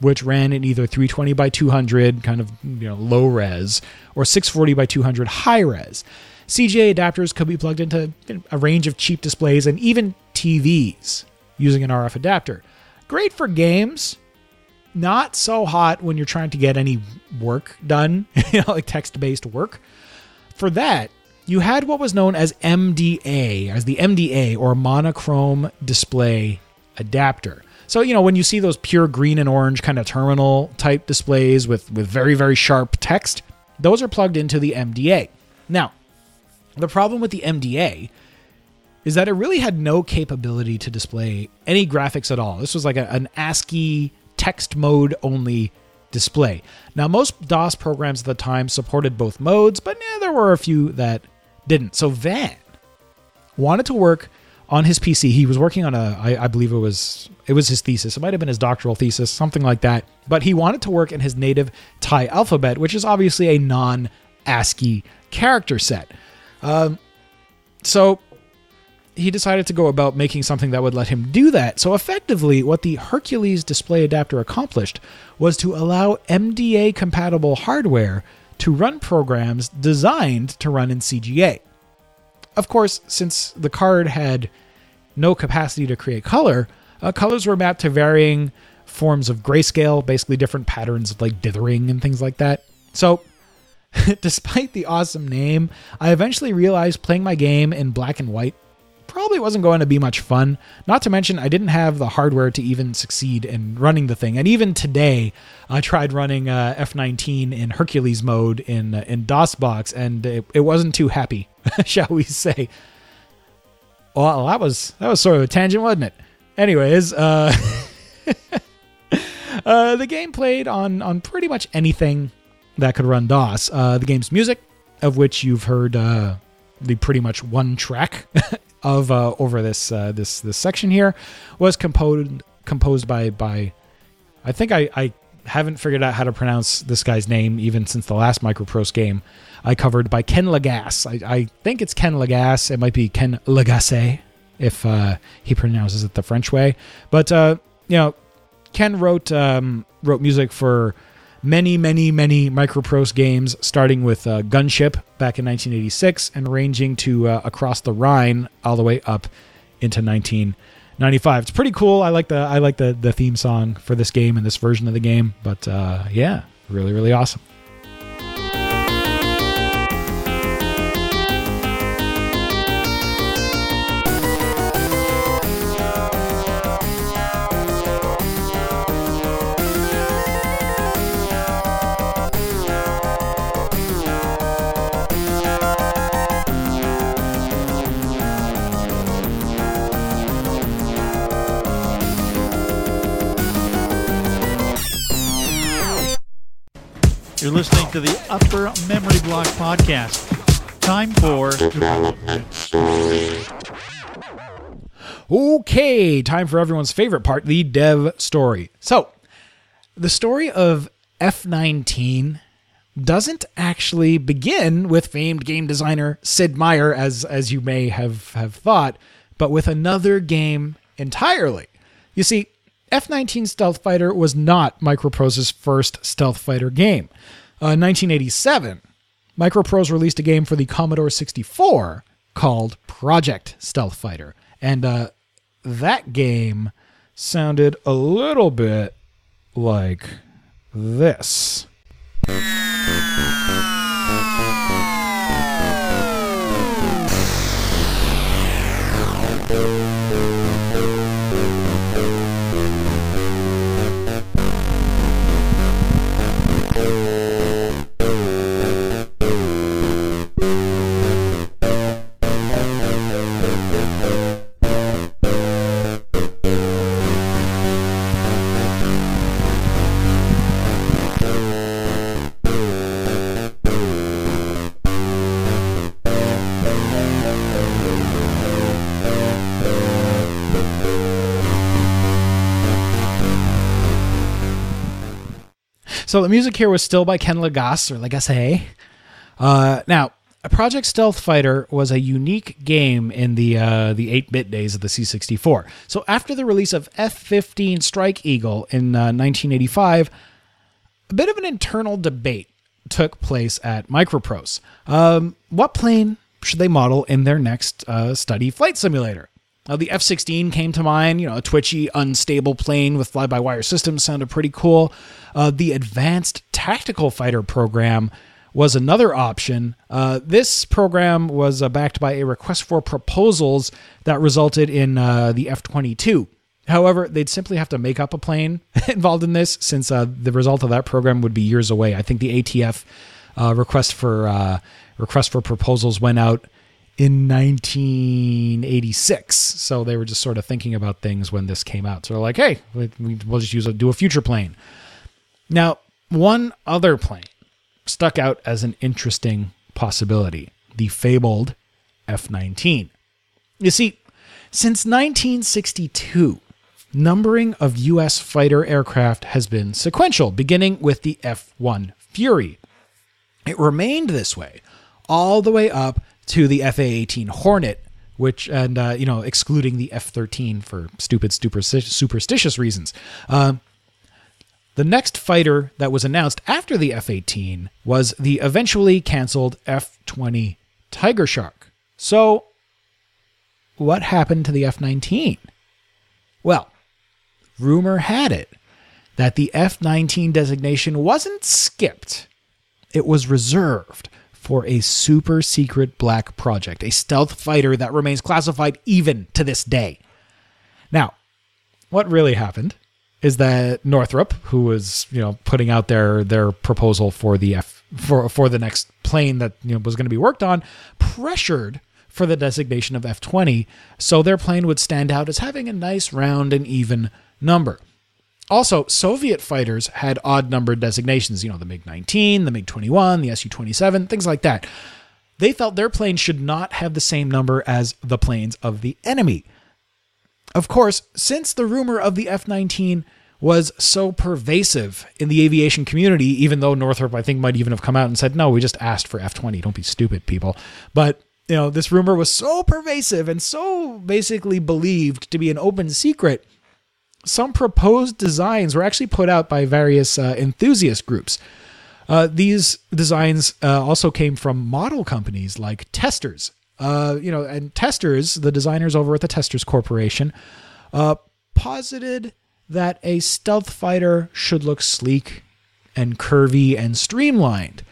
which ran in either 320 by 200, kind of low-res, or 640 by 200 high-res. CGA adapters could be plugged into a range of cheap displays and even TVs using an RF adapter. Great for games, not so hot when you're trying to get any work done, like text-based work. For that, you had what was known as MDA, as the MDA or monochrome display adapter. So, when you see those pure green and orange kind of terminal type displays with very, very sharp text, those are plugged into the MDA. Now, the problem with the MDA is that it really had no capability to display any graphics at all. This was like an ASCII text mode only display. Now, most DOS programs at the time supported both modes, but there were a few that didn't. So Van wanted to work on his PC. He was working on I believe it was his thesis. It might have been his doctoral thesis, something like that. But he wanted to work in his native Thai alphabet, which is obviously a non-ASCII character set. So he decided to go about making something that would let him do that. So effectively, what the Hercules display adapter accomplished was to allow MDA-compatible hardware to run programs designed to run in CGA. Of course, since the card had no capacity to create color, colors were mapped to varying forms of grayscale, basically different patterns of like dithering and things like that. So despite the awesome name, I eventually realized playing my game in black and white probably wasn't going to be much fun. Not to mention, I didn't have the hardware to even succeed in running the thing. And even today, I tried running F-19 in Hercules mode in DOSBox, and it wasn't too happy, shall we say. Well, that was sort of a tangent, wasn't it? Anyways, the game played on pretty much anything that could run DOS. The game's music, of which you've heard the pretty much one track of over this section here, was composed by I think I haven't figured out how to pronounce this guy's name even since the last Microprose game I covered, by Ken Lagasse. I think it's Ken Lagasse. It might be Ken Lagasse if he pronounces it the French way. But Ken wrote music for many Microprose games, starting with Gunship back in 1986 and ranging to Across the Rhine all the way up into 19 95. It's pretty cool. I like the theme song for this game and this version of the game. But yeah, really, really awesome. You're listening to the Upper Memory Block Podcast. Time for development story. Okay, time for everyone's favorite part, the dev story. So, the story of F-19 doesn't actually begin with famed game designer Sid Meier, as you may have thought, but with another game entirely. You see, F-19 Stealth Fighter was not Microprose's first Stealth Fighter game. In 1987, Microprose released a game for the Commodore 64 called Project Stealth Fighter. And that game sounded a little bit like this. So the music here was still by Ken Lagasse, or Lagasse. Now, Project Stealth Fighter was a unique game in the 8-bit days of the C64. So after the release of F-15 Strike Eagle in 1985, a bit of an internal debate took place at Microprose. What plane should they model in their next study flight simulator? Now, the F-16 came to mind, a twitchy, unstable plane with fly-by-wire systems sounded pretty cool. The Advanced Tactical Fighter program was another option. This program was backed by a request for proposals that resulted in the F-22. However, they'd simply have to make up a plane involved in this, since the result of that program would be years away. I think the ATF request for proposals went out in 1986. So they were just sort of thinking about things when this came out. So they're like, hey, we'll just do a future plane. Now, one other plane stuck out as an interesting possibility, the fabled F-19. You see, since 1962, numbering of U.S. fighter aircraft has been sequential, beginning with the F-1 Fury. It remained this way all the way up to the F/A-18 Hornet, excluding the F-13 for superstitious reasons. The next fighter that was announced after the F-18 was the eventually canceled F-20 Tiger Shark. So, what happened to the F-19? Well, rumor had it that the F-19 designation wasn't skipped. It was reserved for a super secret black project, a stealth fighter that remains classified even to this day. Now, what really happened is that Northrop, who was, putting out their proposal for the for the next plane that was going to be worked on, pressured for the designation of F-20, so their plane would stand out as having a nice round and even number. Also, Soviet fighters had odd-numbered designations, the MiG-19, the MiG-21, the Su-27, things like that. They felt their plane should not have the same number as the planes of the enemy. Of course, since the rumor of the F-19 was so pervasive in the aviation community, even though Northrop, I think, might even have come out and said, no, we just asked for F-20, don't be stupid, people. But, this rumor was so pervasive and so basically believed to be an open secret, some proposed designs were actually put out by various enthusiast groups. These designs also came from model companies like Testers. And Testers, the designers over at the Testers Corporation, posited that a stealth fighter should look sleek and curvy and streamlined.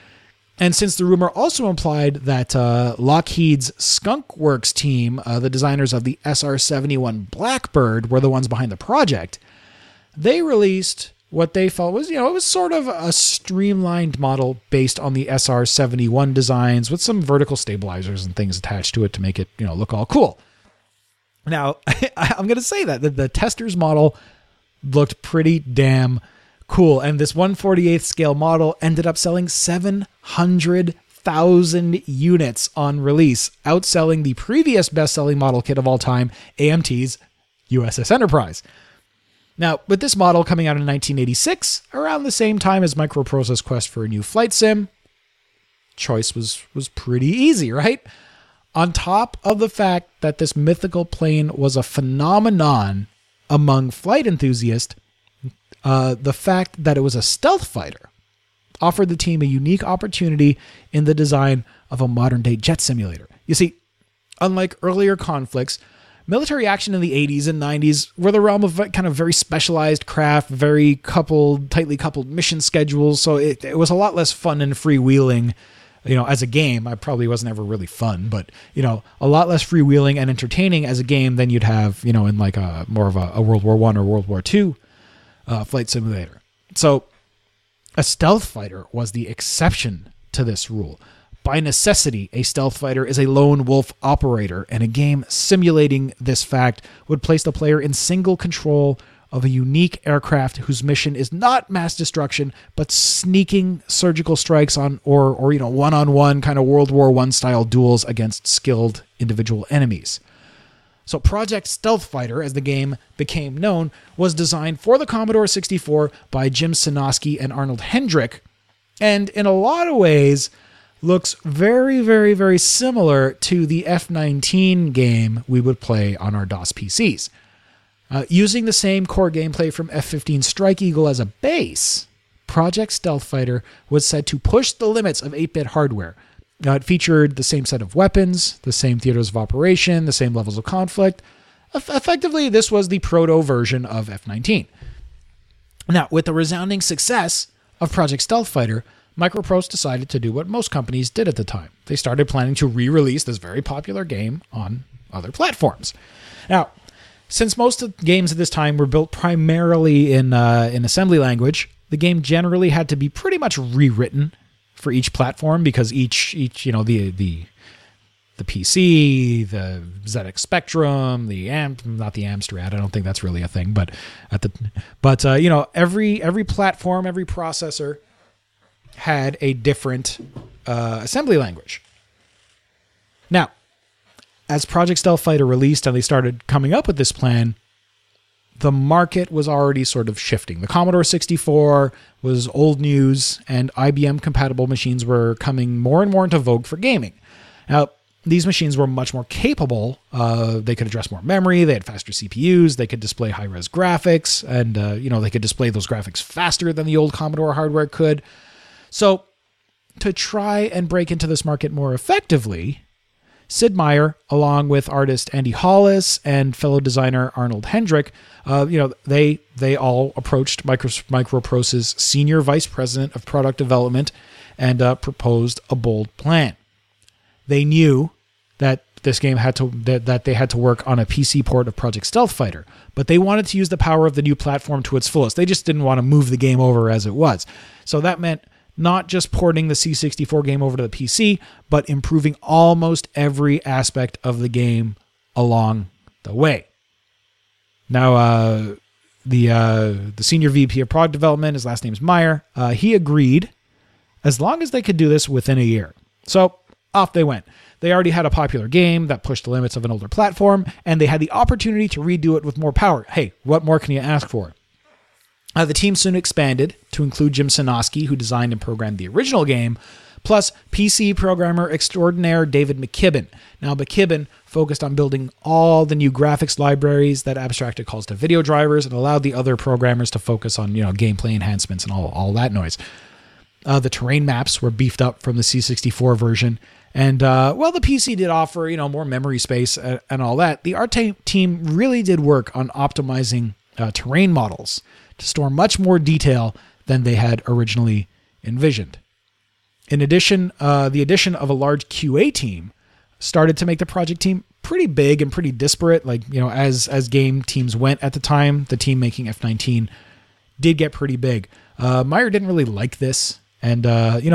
And since the rumor also implied that Lockheed's Skunk Works team, the designers of the SR-71 Blackbird, were the ones behind the project, they released what they felt was, it was sort of a streamlined model based on the SR-71 designs with some vertical stabilizers and things attached to it to make it, look all cool. Now, I'm going to say that the tester's model looked pretty damn cool. And this 1/48th scale model ended up selling 700,000 units on release, outselling the previous best-selling model kit of all time, AMT's USS Enterprise. Now, with this model coming out in 1986, around the same time as Microprose's quest for a new flight sim, choice was pretty easy, right? On top of the fact that this mythical plane was a phenomenon among flight enthusiasts, the fact that it was a stealth fighter offered the team a unique opportunity in the design of a modern-day jet simulator. You see, unlike earlier conflicts, military action in the 80s and 90s were the realm of kind of very specialized craft, very tightly coupled mission schedules, so it was a lot less fun and freewheeling. As a game, I probably wasn't ever really fun, but, a lot less freewheeling and entertaining as a game than you'd have, in like more of a World War I or World War II flight simulator. So a stealth fighter was the exception to this rule. By necessity, a stealth fighter is a lone wolf operator, and a game simulating this fact would place the player in single control of a unique aircraft whose mission is not mass destruction, but sneaking surgical strikes on or one-on-one kind of World War I style duels against skilled individual enemies. So Project Stealth Fighter, as the game became known, was designed for the Commodore 64 by Jim Sinoski and Arnold Hendrick, and in a lot of ways looks very, very, very similar to the F-19 game we would play on our DOS PCs. Using the same core gameplay from F-15 Strike Eagle as a base, Project Stealth Fighter was said to push the limits of 8-bit hardware. Now, it featured the same set of weapons, the same theaters of operation, the same levels of conflict. Effectively, this was the proto version of F-19. Now, with the resounding success of Project Stealth Fighter, Microprose decided to do what most companies did at the time. They started planning to re-release this very popular game on other platforms. Now, since most of the games at this time were built primarily in assembly language, the game generally had to be pretty much rewritten for each platform because the PC, the ZX Spectrum, not the Amstrad. I don't think that's really a thing, but every platform, every processor had a different assembly language. Now, as Project Stealth Fighter released and they started coming up with this plan, the market was already sort of shifting. The Commodore 64 was old news, and IBM-compatible machines were coming more and more into vogue for gaming. Now, these machines were much more capable. They could address more memory. They had faster CPUs. They could display high-res graphics, and they could display those graphics faster than the old Commodore hardware could. So, to try and break into this market more effectively, Sid Meier, along with artist Andy Hollis and fellow designer Arnold Hendrick, they all approached Microprose's senior vice president of product development and proposed a bold plan. They knew that this game that they had to work on a PC port of Project Stealth Fighter, but they wanted to use the power of the new platform to its fullest. They just didn't want to move the game over as it was. So that meant not just porting the C64 game over to the PC, but improving almost every aspect of the game along the way. Now, the senior VP of product development, his last name is Meyer, he agreed as long as they could do this within a year. So off they went. They already had a popular game that pushed the limits of an older platform, and they had the opportunity to redo it with more power. Hey, what more can you ask for? The team soon expanded to include Jim Sinoski, who designed and programmed the original game, plus PC programmer extraordinaire David McKibben. Now, McKibben focused on building all the new graphics libraries that abstracted calls to video drivers and allowed the other programmers to focus on, gameplay enhancements and all that noise. The terrain maps were beefed up from the C64 version, And while the PC did offer, more memory space and all that, the art team really did work on optimizing terrain models to store much more detail than they had originally envisioned. In addition, the addition of a large QA team started to make the project team pretty big and pretty disparate. As game teams went at the time, the team making F-19 did get pretty big. Meier didn't really like this. And,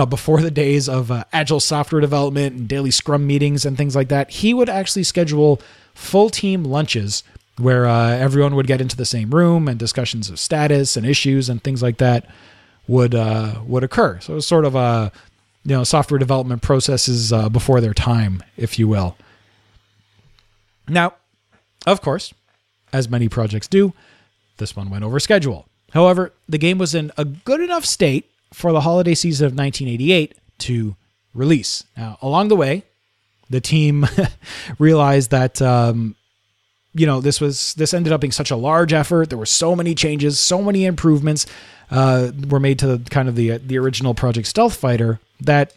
before the days of agile software development and daily scrum meetings and things like that, he would actually schedule full team lunches where everyone would get into the same room and discussions of status and issues and things like that would occur. So it was sort of a, software development processes before their time, if you will. Now, of course, as many projects do, this one went over schedule. However, the game was in a good enough state for the holiday season of 1988 to release. Now, along the way, the team realized that, this ended up being such a large effort. There were so many changes, so many improvements were made to the original Project Stealth Fighter that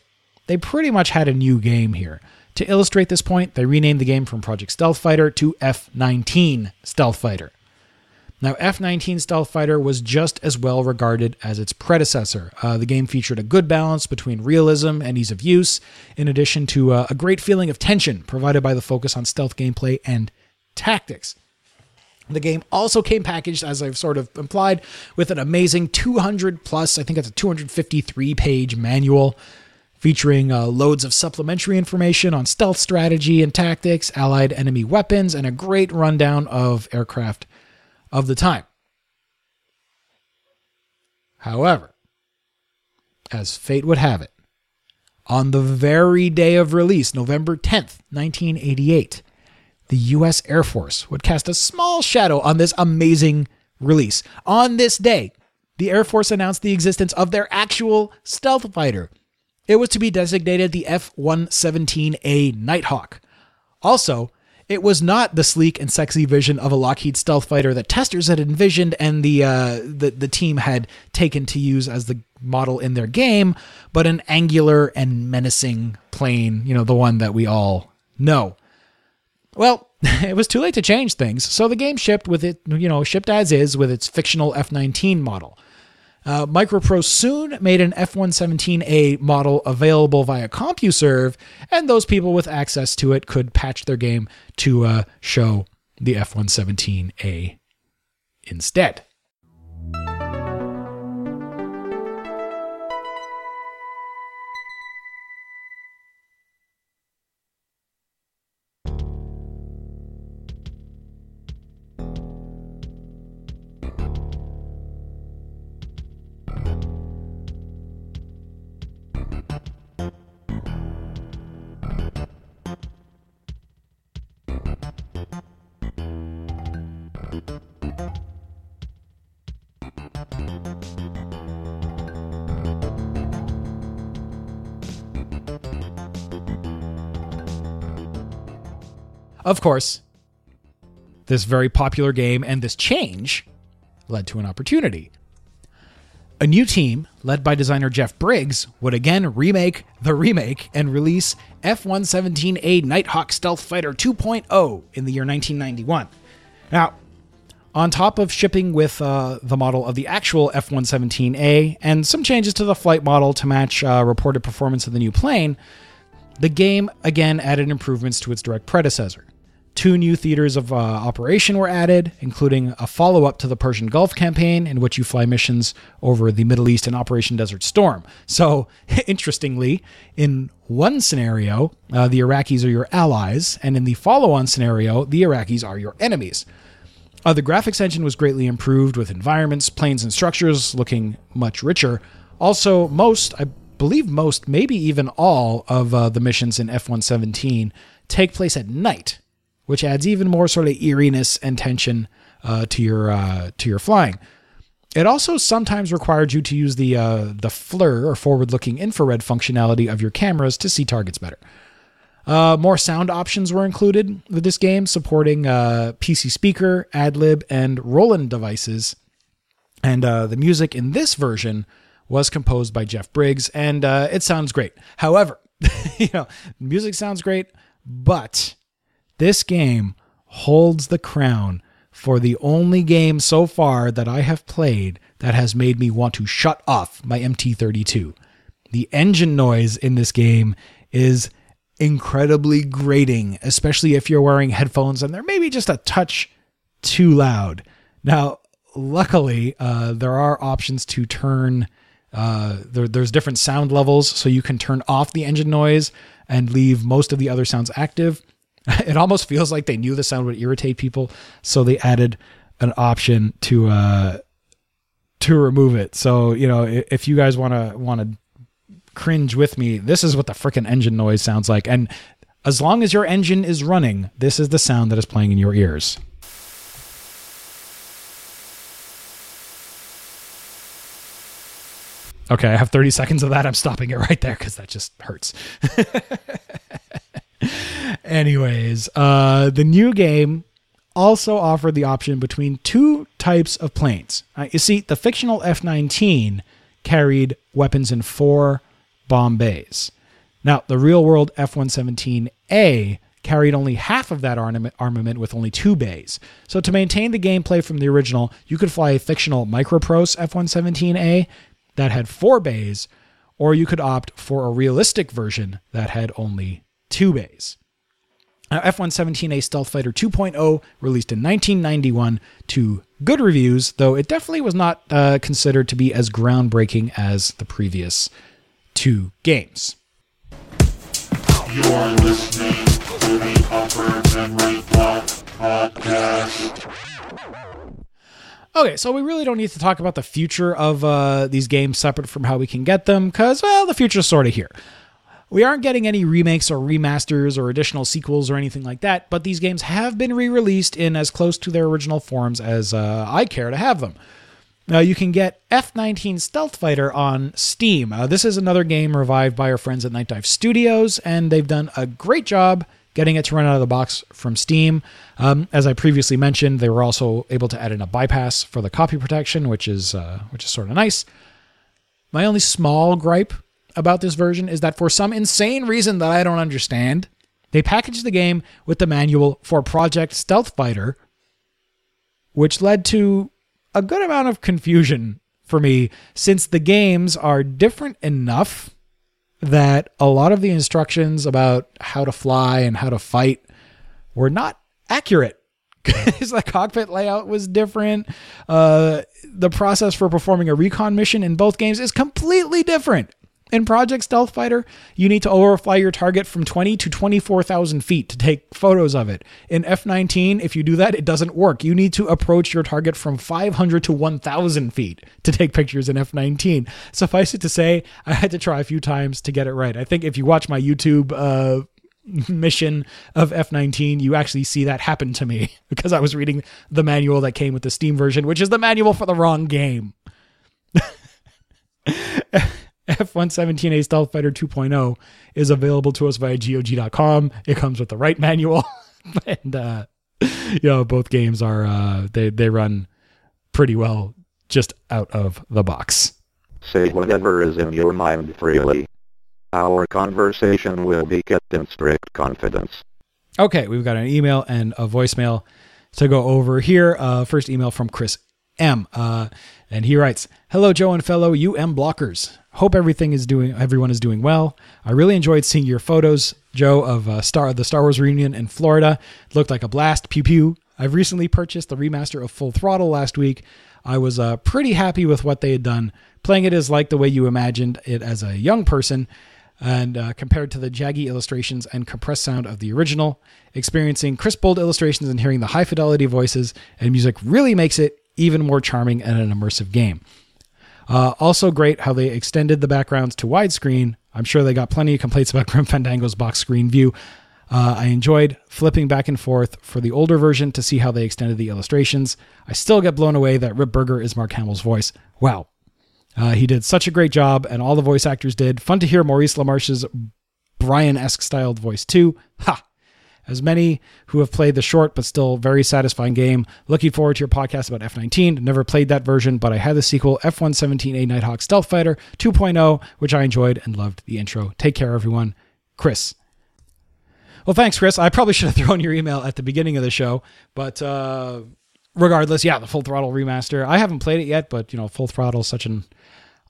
they pretty much had a new game here. To illustrate this point, they renamed the game from Project Stealth Fighter to F-19 Stealth Fighter. Now, F-19 Stealth Fighter was just as well regarded as its predecessor. The game featured a good balance between realism and ease of use, in addition to a great feeling of tension provided by the focus on stealth gameplay and tactics. The game also came packaged, as I've sort of implied, with an amazing 200-plus, I think it's a 253-page manual, featuring loads of supplementary information on stealth strategy and tactics, allied enemy weapons, and a great rundown of aircraft of the time. However, as fate would have it, on the very day of release, November 10th, 1988, the U.S. Air Force would cast a small shadow on this amazing release. On this day, the Air Force announced the existence of their actual stealth fighter. It was to be designated the F-117A Nighthawk. Also, it was not the sleek and sexy vision of a Lockheed stealth fighter that testers had envisioned and the team had taken to use as the model in their game, but an angular and menacing plane, the one that we all know. Well, it was too late to change things, so the game shipped with it, shipped as is with its fictional F-19 model. Microprose soon made an F-117A model available via CompuServe, and those people with access to it could patch their game to show the F-117A instead. Of course, this very popular game and this change led to an opportunity. A new team, led by designer Jeff Briggs, would again remake the remake and release F-117A Nighthawk Stealth Fighter 2.0 in the year 1991. Now, on top of shipping with the model of the actual F-117A and some changes to the flight model to match reported performance of the new plane, the game again added improvements to its direct predecessor. 2 new theaters of operation were added, including a follow-up to the Persian Gulf campaign in which you fly missions over the Middle East in Operation Desert Storm. So, interestingly, in one scenario, the Iraqis are your allies, and in the follow-on scenario, the Iraqis are your enemies. The graphics engine was greatly improved, with environments, planes, and structures looking much richer. Also, I believe most, maybe even all, of the missions in F-117 take place at night, which adds even more sort of eeriness and tension to your flying. It also sometimes required you to use the FLIR, or forward-looking infrared functionality of your cameras to see targets better. More sound options were included with this game, supporting PC speaker, ad-lib, and Roland devices. And the music in this version was composed by Jeff Briggs, and it sounds great. However, you know, music sounds great, but this game holds the crown for the only game so far that I have played that has made me want to shut off my MT-32. The engine noise in this game is incredibly grating, especially if you're wearing headphones and they're maybe just a touch too loud. Now, luckily, there are options to turn, there's different sound levels, so you can turn off the engine noise and leave most of the other sounds active. It almost feels like they knew the sound would irritate people, so they added an option to remove it. So, you know, if you guys want to cringe with me, this is what the frickin' engine noise sounds like. And as long as your engine is running, this is the sound that is playing in your ears. Okay, I have 30 seconds of that. I'm stopping it right there because that just hurts. Anyways, the new game also offered the option between two types of planes. You see, the fictional F-19 carried weapons in 4 bomb bays. Now, the real-world F-117A carried only half of that armament with only 2 bays. So to maintain the gameplay from the original, you could fly a fictional Microprose F-117A that had 4 bays, or you could opt for a realistic version that had only 2 bays. Now, F-117A Stealth Fighter 2.0 released in 1991 to good reviews, though it definitely was not considered to be as groundbreaking as the previous 2 games. You are listening to the Upper Memory Block Podcast. Okay, so we really don't need to talk about the future of these games separate from how we can get them, because, well, the future's sort of here. We aren't getting any remakes or remasters or additional sequels or anything like that, but these games have been re-released in as close to their original forms as I care to have them. Now, you can get F-19 Stealth Fighter on Steam. This is another game revived by our friends at Night Dive Studios, and they've done a great job getting it to run out of the box from Steam. As I previously mentioned, they were also able to add in a bypass for the copy protection, which is sort of nice. My only small gripe about this version is that for some insane reason that I don't understand, they packaged the game with the manual for Project Stealth Fighter, which led to a good amount of confusion for me, since the games are different enough that a lot of the instructions about how to fly and how to fight were not accurate. Because the cockpit layout was different. The process for performing a recon mission in both games is completely different. In Project Stealth Fighter, you need to overfly your target from 20 to 24,000 feet to take photos of it. In F-19, if you do that, it doesn't work. You need to approach your target from 500 to 1,000 feet to take pictures in F-19. Suffice it to say, I had to try a few times to get it right. I think if you watch my YouTube mission of F-19, you actually see that happen to me because I was reading the manual that came with the Steam version, which is the manual for the wrong game. F-117A Stealth Fighter 2.0 is available to us via GOG.com. It comes with the right manual. And, you know, both games are, they run pretty well just out of the box. Say whatever is in your mind freely. Our conversation will be kept in strict confidence. Okay, we've got an email and a voicemail to go over here. First email from Chris M. And he writes, "Hello, Joe and fellow UM blockers. Hope everyone is doing well. I really enjoyed seeing your photos, Joe, of the Star Wars reunion in Florida. It looked like a blast. Pew pew. I've recently purchased the remaster of Full Throttle last week. I was pretty happy with what they had done. Playing it is like the way you imagined it as a young person, and compared to the jaggy illustrations and compressed sound of the original. Experiencing crisp, bold illustrations and hearing the high fidelity voices and music really makes it even more charming and an immersive game. Also great how they extended the backgrounds to widescreen. I'm sure they got plenty of complaints about Grim Fandango's box screen view. I enjoyed flipping back and forth for the older version to see how they extended the illustrations. I still get blown away that Rip Burger is Mark Hamill's voice. Wow. He did such a great job, and all the voice actors did. Fun to hear Maurice LaMarche's Brian-esque styled voice too. Ha! As many who have played the short but still very satisfying game, looking forward to your podcast about F-19. Never played that version, but I had the sequel, F-117A Nighthawk Stealth Fighter 2.0, which I enjoyed and loved the intro. Take care, everyone. Chris. Well, thanks, Chris. I probably should have thrown your email at the beginning of the show, but regardless, yeah, the Full Throttle remaster. I haven't played it yet, but you know, Full Throttle is such an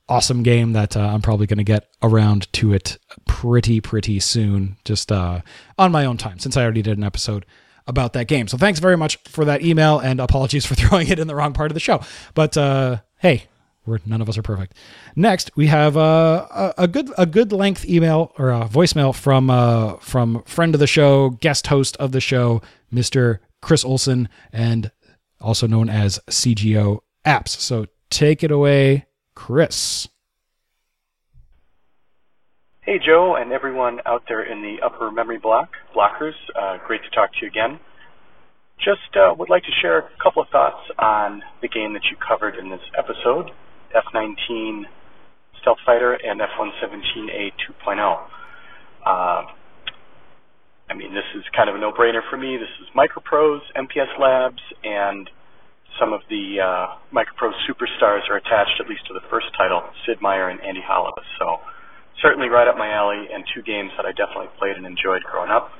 awesome game that I'm probably going to get around to it pretty soon, just on my own time, since I already did an episode about that game. So thanks very much for that email, and apologies for throwing it in the wrong part of the show. But hey, none of us are perfect. Next, we have a good length email or a voicemail from friend of the show, guest host of the show, Mr. Chris Olson, and also known as CGO Apps. So take it away, Chris. Hey, Joe, and everyone out there in the upper memory blockers. Great to talk to you again. Just would like to share a couple of thoughts on the game that you covered in this episode, F-19 Stealth Fighter and F-117A 2.0. I mean, this is kind of a no-brainer for me. This is Microprose, MPS Labs, and some of the Microprose superstars are attached, at least to the first title, Sid Meier and Andy Hollis. So certainly right up my alley, and two games that I definitely played and enjoyed growing up.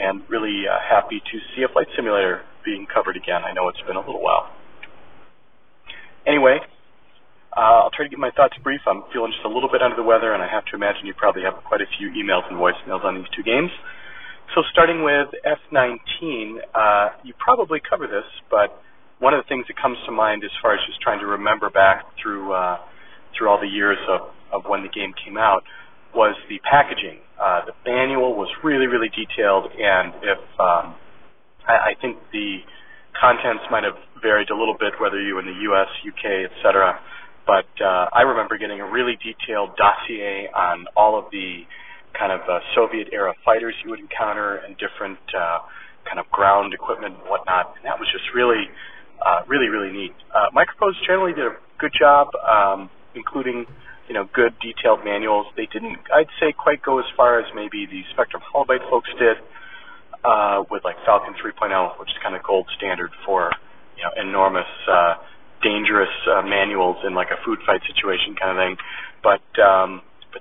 And really happy to see a flight simulator being covered again. I know it's been a little while. Anyway, I'll try to get my thoughts brief. I'm feeling just a little bit under the weather, and I have to imagine you probably have quite a few emails and voicemails on these two games. So starting with F-19, you probably cover this, but one of the things that comes to mind as far as just trying to remember back through all the years of when the game came out was the packaging. The manual was really detailed, and if I think the contents might have varied a little bit whether you were in the U.S., U.K., etc., but I remember getting a really detailed dossier on all of the kind of Soviet-era fighters you would encounter and different kind of ground equipment and whatnot, and that was just really neat. Microprose generally did a good job, including good detailed manuals. They didn't, I'd say, quite go as far as maybe the Spectrum Holobyte folks did with like Falcon 3.0, which is kind of gold standard for enormous, dangerous manuals in like a food fight situation kind of thing. But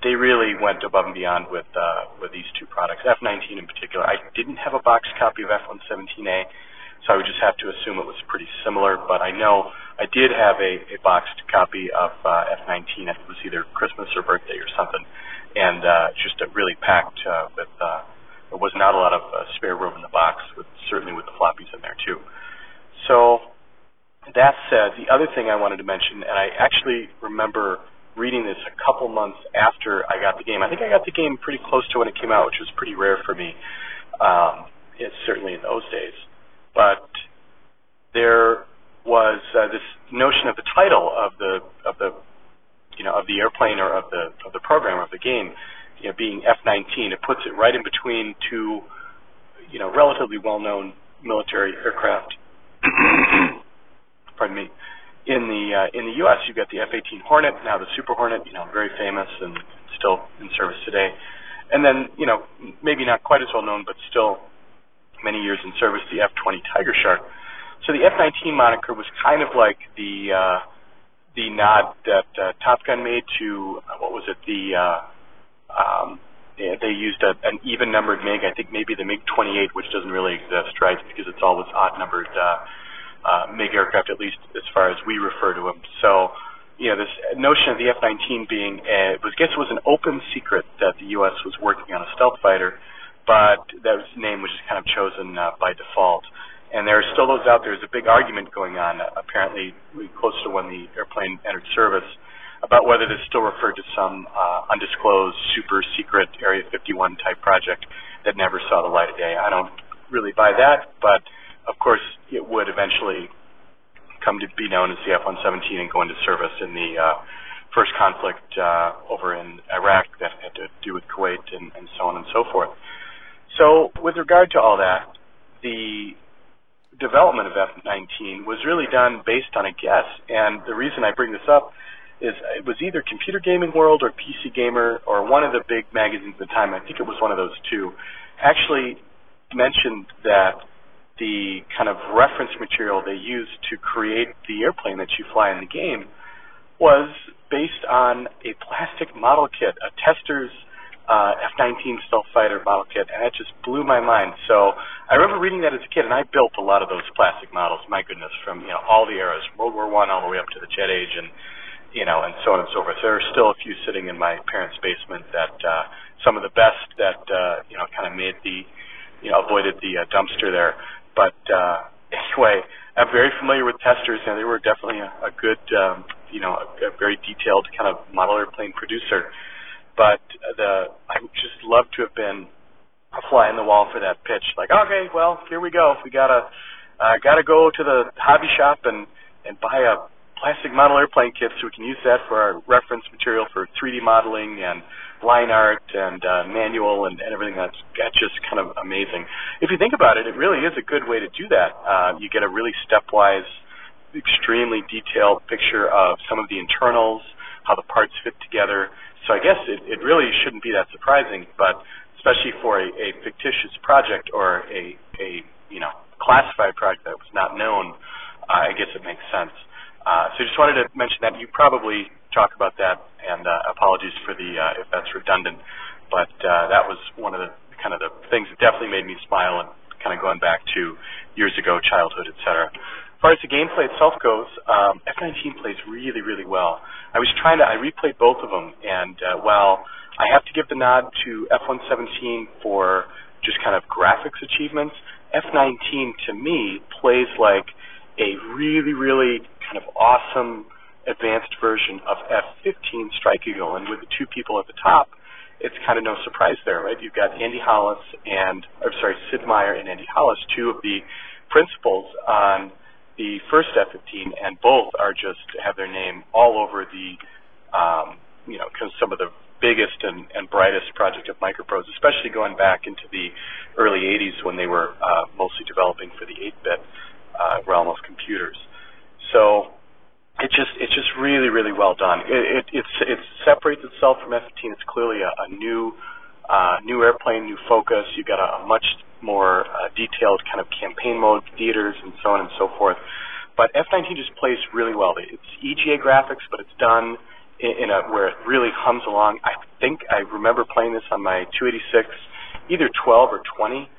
they really went above and beyond with these two products, F-19 in particular. I didn't have a box copy of F-117A, so I would just have to assume it was pretty similar, but I know I did have a boxed copy of F-19. I think it was either Christmas or birthday or something, and just a really packed with, there was not a lot of spare room in the box, certainly with the floppies in there too. So that said, the other thing I wanted to mention, and I actually remember reading this a couple months after I got the game. I think I got the game pretty close to when it came out, which was pretty rare for me, certainly in those days. But there was this notion of the title of the airplane or of the program of the game, being F-19. It puts it right in between two, relatively well-known military aircraft. Pardon me. In the U.S., you've got the F-18 Hornet, now the Super Hornet. Very famous and still in service today. And then maybe not quite as well known, but still many years in service, the F-20 Tiger Shark. So the F-19 moniker was kind of like the nod that Top Gun made to, what was it, they used an even-numbered MiG, I think maybe the MiG-28, which doesn't really exist, right, because it's always odd-numbered MiG aircraft, at least as far as we refer to them. So, this notion of the F-19 being, I guess it was an open secret that the U.S. was working on a stealth fighter, but that name was just kind of chosen by default. And there are still those out there. There's a big argument going on, apparently close to when the airplane entered service, about whether this still referred to some undisclosed, super-secret Area 51-type project that never saw the light of day. I don't really buy that, but, of course, it would eventually come to be known as the F-117 and go into service in the first conflict over in Iraq that had to do with Kuwait and so on and so forth. So with regard to all that, the development of F-19 was really done based on a guess, and the reason I bring this up is it was either Computer Gaming World or PC Gamer or one of the big magazines at the time, I think it was one of those two, actually mentioned that the kind of reference material they used to create the airplane that you fly in the game was based on a plastic model kit, a tester's F-19 Stealth Fighter model kit, and it just blew my mind. So I remember reading that as a kid, and I built a lot of those plastic models, my goodness, from, you know, all the eras, World War I all the way up to the Jet Age, and, you know, and so on and so forth. There are still a few sitting in my parents' basement that some of the best that, you know, kind of made the, you know, avoided the dumpster there. But anyway, I'm very familiar with testers, and they were definitely a good, you know, a very detailed kind of model airplane producer. But I would just love to have been a fly in the wall for that pitch. Like, okay, well, here we go. We gotta go to the hobby shop and buy a plastic model airplane kit so we can use that for our reference material for 3D modeling and line art and manual and everything. That's just kind of amazing. If you think about it, it really is a good way to do that. You get a really stepwise, extremely detailed picture of some of the internals, how the parts fit together. So I guess it really shouldn't be that surprising, but especially for a fictitious project or a you know, classified project that was not known, I guess it makes sense. So I just wanted to mention that. You probably talk about that, and apologies for the if that's redundant, but that was one of the kind of the things that definitely made me smile, and kind of going back to years ago, childhood, etc. As far as the gameplay itself goes, F-19 plays really, really well. I replayed both of them, and while I have to give the nod to F-117 for just kind of graphics achievements, F-19 to me plays like a really, really kind of awesome advanced version of F-15 Strike Eagle, and with the two people at the top, it's kind of no surprise there, right? You've got Sid Meier and Andy Hollis, two of the principals on the first F-15, and both are just have their name all over the, you know, cause some of the biggest and brightest project of Microprose, especially going back into the early 80s when they were mostly developing for the 8-bit realm of computers. So it's just really, really well done. It separates itself from F-15. It's clearly a new airplane, new focus. You've got a much more detailed kind of campaign mode, theaters, and so on and so forth. But F-19 just plays really well. It's EGA graphics, but it's done in a where it really hums along. I think I remember playing this on my 286, either 12 or 20.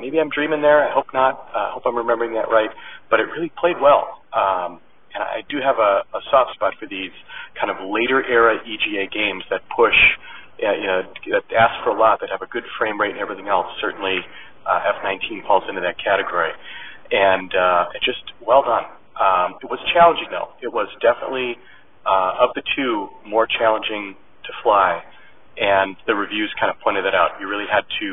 Maybe I'm dreaming there. I hope not. I hope I'm remembering that right. But it really played well. And I do have a soft spot for these kind of later era EGA games that push, you know, that ask for a lot, that have a good frame rate and everything else. Certainly, F-19 falls into that category. And it's just well done. It was challenging, though. It was definitely, of the two, more challenging to fly. And the reviews kind of pointed that out. You really had to,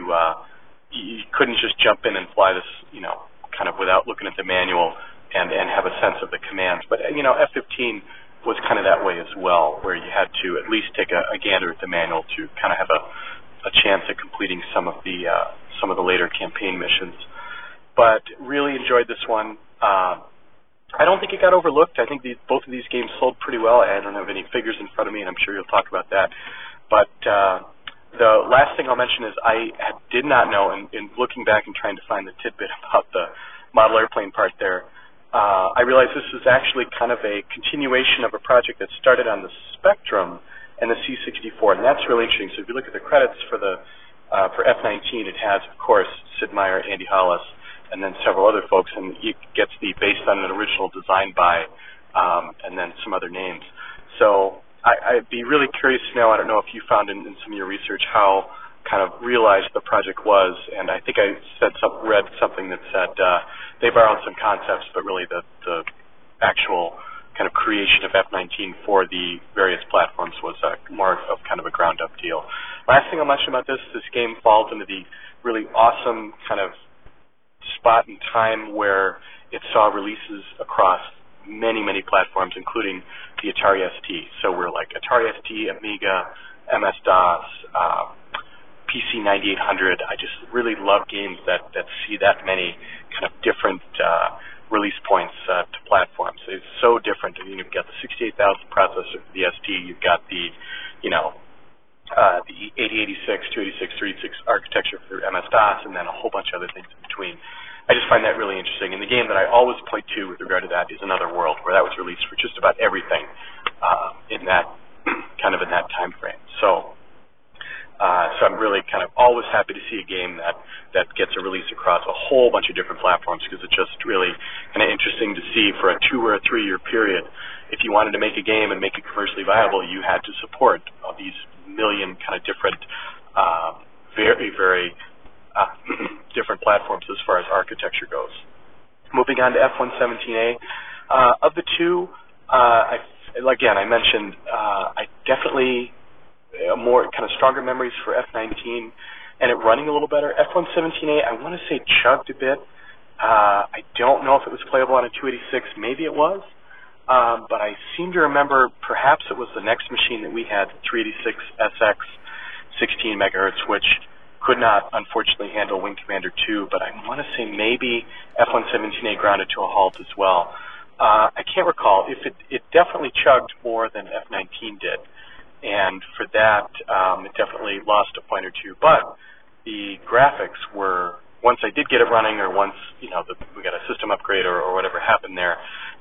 you couldn't just jump in and fly this, you know, kind of without looking at the manual and have a sense of the commands. But, you know, F-15 was kind of that way as well, where you had to at least take a gander at the manual to kind of have a chance at completing some of the later campaign missions. But really enjoyed this one. I don't think it got overlooked. I think both of these games sold pretty well. I don't have any figures in front of me, and I'm sure you'll talk about that. But the last thing I'll mention is I did not know, in looking back and trying to find the tidbit about the model airplane part there, I realized this was actually kind of a continuation of a project that started on the Spectrum and the C-64, and that's really interesting. So if you look at the credits for F-19, it has, of course, Sid Meier, Andy Hollis, and then several other folks, and it gets the based on an original design by, and then some other names. So I'd be really curious to know, I don't know if you found in some of your research how kind of realized the project was, and I think I read something that said they borrowed some concepts, but really the actual kind of creation of F-19 for the various platforms was more of kind of a ground-up deal. Last thing I'll mention about this game falls into the really awesome kind of spot in time where it saw releases across many, many platforms, including the Atari ST. So we're like Atari ST, Amiga, MS-DOS, PC 9800. I just really love games that see that many kind of different release points to platforms. It's so different. I mean, you've got the 68000 processor for the ST. You've got the, you know, the 8086, 286, 386 architecture for MS-DOS, and then a whole bunch of other things in between. I just find that really interesting. And the game that I always play to with regard to that is Another World, where that was released for just about everything in that kind of in that time frame. So So I'm really kind of always happy to see a game that gets a release across a whole bunch of different platforms, because it's just really kind of interesting to see for a 2 or a 3 year period. If you wanted to make a game and make it commercially viable, you had to support all these million kind of different, very, very different platforms as far as architecture goes. Moving on to F-117A. Of the two, again, I mentioned I definitely... more kind of stronger memories for F-19 and it running a little better. F-117A, I want to say chugged a bit. I don't know if it was playable on a 286. Maybe it was. But I seem to remember perhaps it was the next machine that we had, 386 SX 16 megahertz, which could not, unfortunately, handle Wing Commander 2. But I want to say maybe F-117A grounded to a halt as well. I can't recall. If it definitely chugged more than F-19 did. And for that, it definitely lost a point or two. But the graphics were, once I did get it running, or once we got a system upgrade or whatever happened there,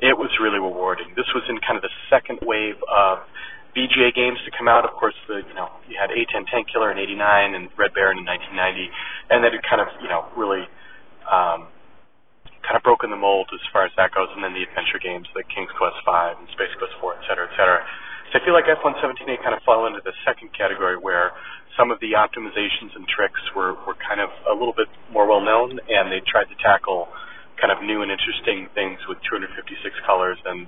it was really rewarding. This was in kind of the second wave of VGA games to come out. Of course, you had A-10 Tank Killer in '89 and Red Baron in 1990, and that had kind of really kind of broken the mold as far as that goes. And then the adventure games like King's Quest V and Space Quest IV, et cetera, et cetera. I feel like F-117A kind of fell into the second category where some of the optimizations and tricks were kind of a little bit more well-known, and they tried to tackle kind of new and interesting things with 256 colors and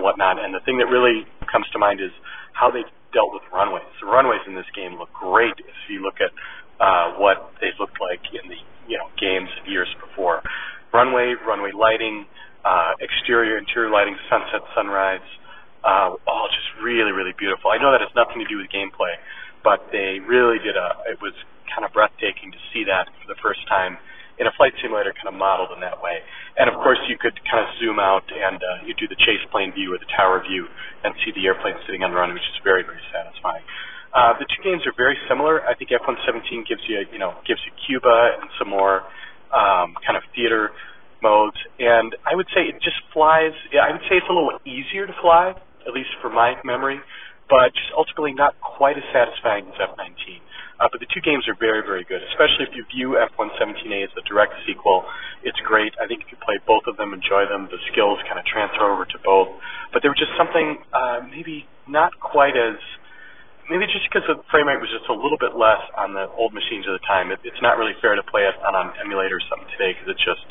whatnot. And the thing that really comes to mind is how they dealt with runways. The runways in this game look great if you look at what they looked like in the games of years before. Runway lighting, exterior, interior lighting, sunset, sunrise, all just really, really beautiful. I know that has nothing to do with gameplay, but they really did it was kind of breathtaking to see that for the first time in a flight simulator kind of modeled in that way. And, of course, you could kind of zoom out and you do the chase plane view or the tower view and see the airplane sitting on the runway, which is very, very satisfying. The two games are very similar. I think F-117 gives you Cuba and some more kind of theater modes. And I would say it just flies. I would say it's a little easier to fly, at least for my memory, but just ultimately not quite as satisfying as F-19. But the two games are very, very good, especially if you view F-117A as the direct sequel. It's great. I think if you play both of them, enjoy them, the skills kind of transfer over to both. But there was just something maybe not quite as, maybe just because the frame rate was just a little bit less on the old machines at the time. It's not really fair to play it on an emulator or something today because it's just,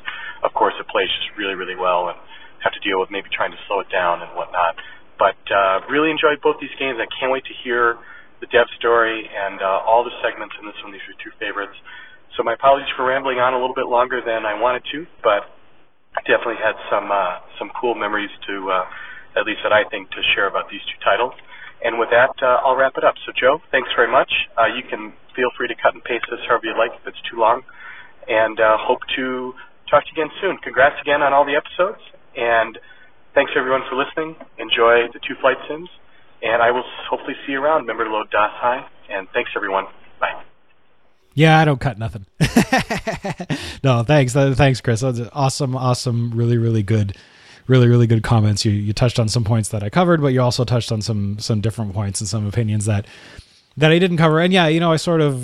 of course, it plays just really, really well and have to deal with maybe trying to slow it down and whatnot. But really enjoyed both these games. I can't wait to hear the dev story and all the segments in this one. These are two favorites. So my apologies for rambling on a little bit longer than I wanted to, but I definitely had some cool memories to, at least that I think, to share about these two titles. And with that, I'll wrap it up. So, Joe, thanks very much. You can feel free to cut and paste this however you like if it's too long. And hope to talk to you again soon. Congrats again on all the episodes. And... thanks, everyone, for listening. Enjoy the two flight sims, and I will hopefully see you around. Remember to load DOS high, and thanks, everyone. Bye. Yeah, I don't cut nothing. No, thanks. Thanks, Chris. That's awesome, really, really good, really good comments. You touched on some points that I covered, but you also touched on some different points and some opinions that I didn't cover. And, yeah, I sort of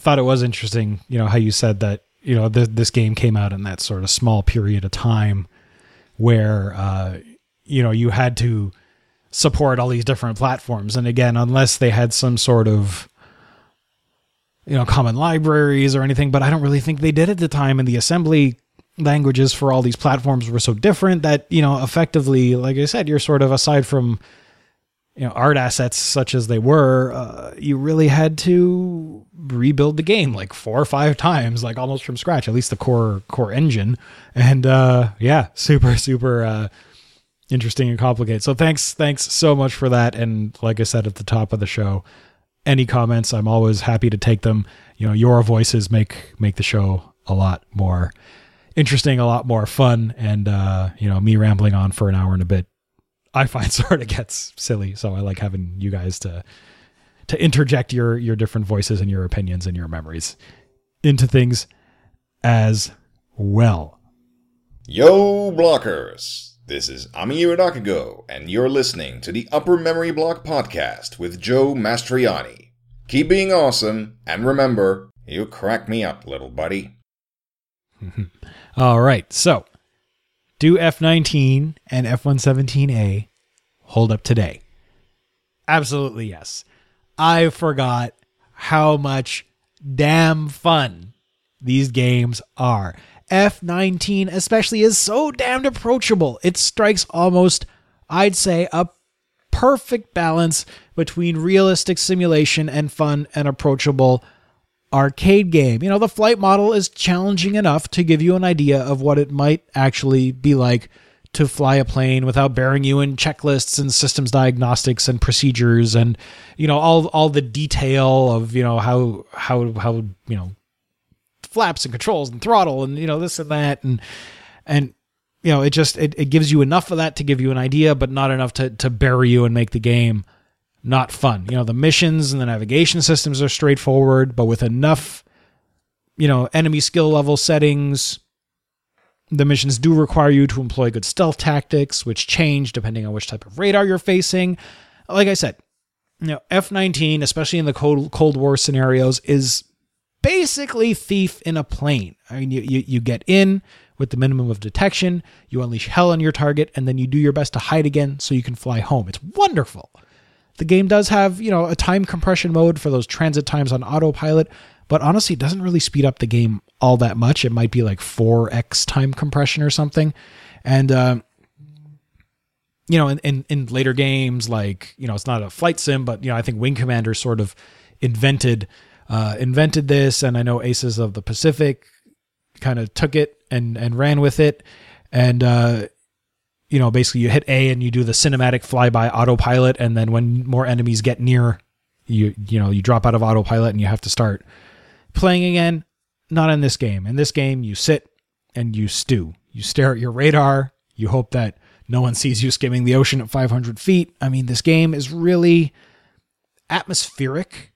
thought it was interesting, how you said that, this game came out in that sort of small period of time where, you had to support all these different platforms. And again, unless they had some sort of, common libraries or anything, but I don't really think they did at the time. And the assembly languages for all these platforms were so different that, effectively, like I said, you're sort of, aside from, art assets such as they were, you really had to rebuild the game like 4 or 5 times, like almost from scratch, at least the core engine. And, yeah, super, interesting and complicated. So thanks so much for that. And like I said, at the top of the show, any comments, I'm always happy to take them. Your voices make the show a lot more interesting, a lot more fun. And, me rambling on for an hour and a bit, I find sort of gets silly. So I like having you guys to interject your different voices and your opinions and your memories into things as well. Yo, blockers! This is Amir Nakago, and you're listening to the Upper Memory Block Podcast with Joe Mastriani. Keep being awesome, and remember, you crack me up, little buddy. All right, so do F-19 and F-117A hold up today? Absolutely yes. I forgot how much damn fun these games are. F-19 especially is so damned approachable. It strikes almost, I'd say, a perfect balance between realistic simulation and fun and approachable arcade game. You know, the flight model is challenging enough to give you an idea of what it might actually be like to fly a plane without burying you in checklists and systems diagnostics and procedures and, you know, all the detail of, you know, how you know, flaps and controls and throttle and, you know, this and that. And, you know, it just, it gives you enough of that to give you an idea, but not enough to bury you and make the game not fun. You know, the missions and the navigation systems are straightforward, but with enough, you know, enemy skill level settings, the missions do require you to employ good stealth tactics, which change depending on which type of radar you're facing. Like I said, you know, F-19, especially in the Cold War scenarios, is basically Thief in a plane. I mean, you get in with the minimum of detection, you unleash hell on your target, and then you do your best to hide again so you can fly home. It's wonderful. The game does have, you know, a time compression mode for those transit times on autopilot, but honestly, it doesn't really speed up the game all that much. It might be like 4x time compression or something. And, you know, in later games, like, you know, it's not a flight sim, but, you know, I think Wing Commander sort of invented this. And I know Aces of the Pacific kind of took it and ran with it. And, you know, basically you hit A and you do the cinematic flyby autopilot. And then when more enemies get near, you know, you drop out of autopilot and you have to start playing again. Not in this game. In this game, you sit and you stew. You stare at your radar. You hope that no one sees you skimming the ocean at 500 feet. I mean, this game is really atmospheric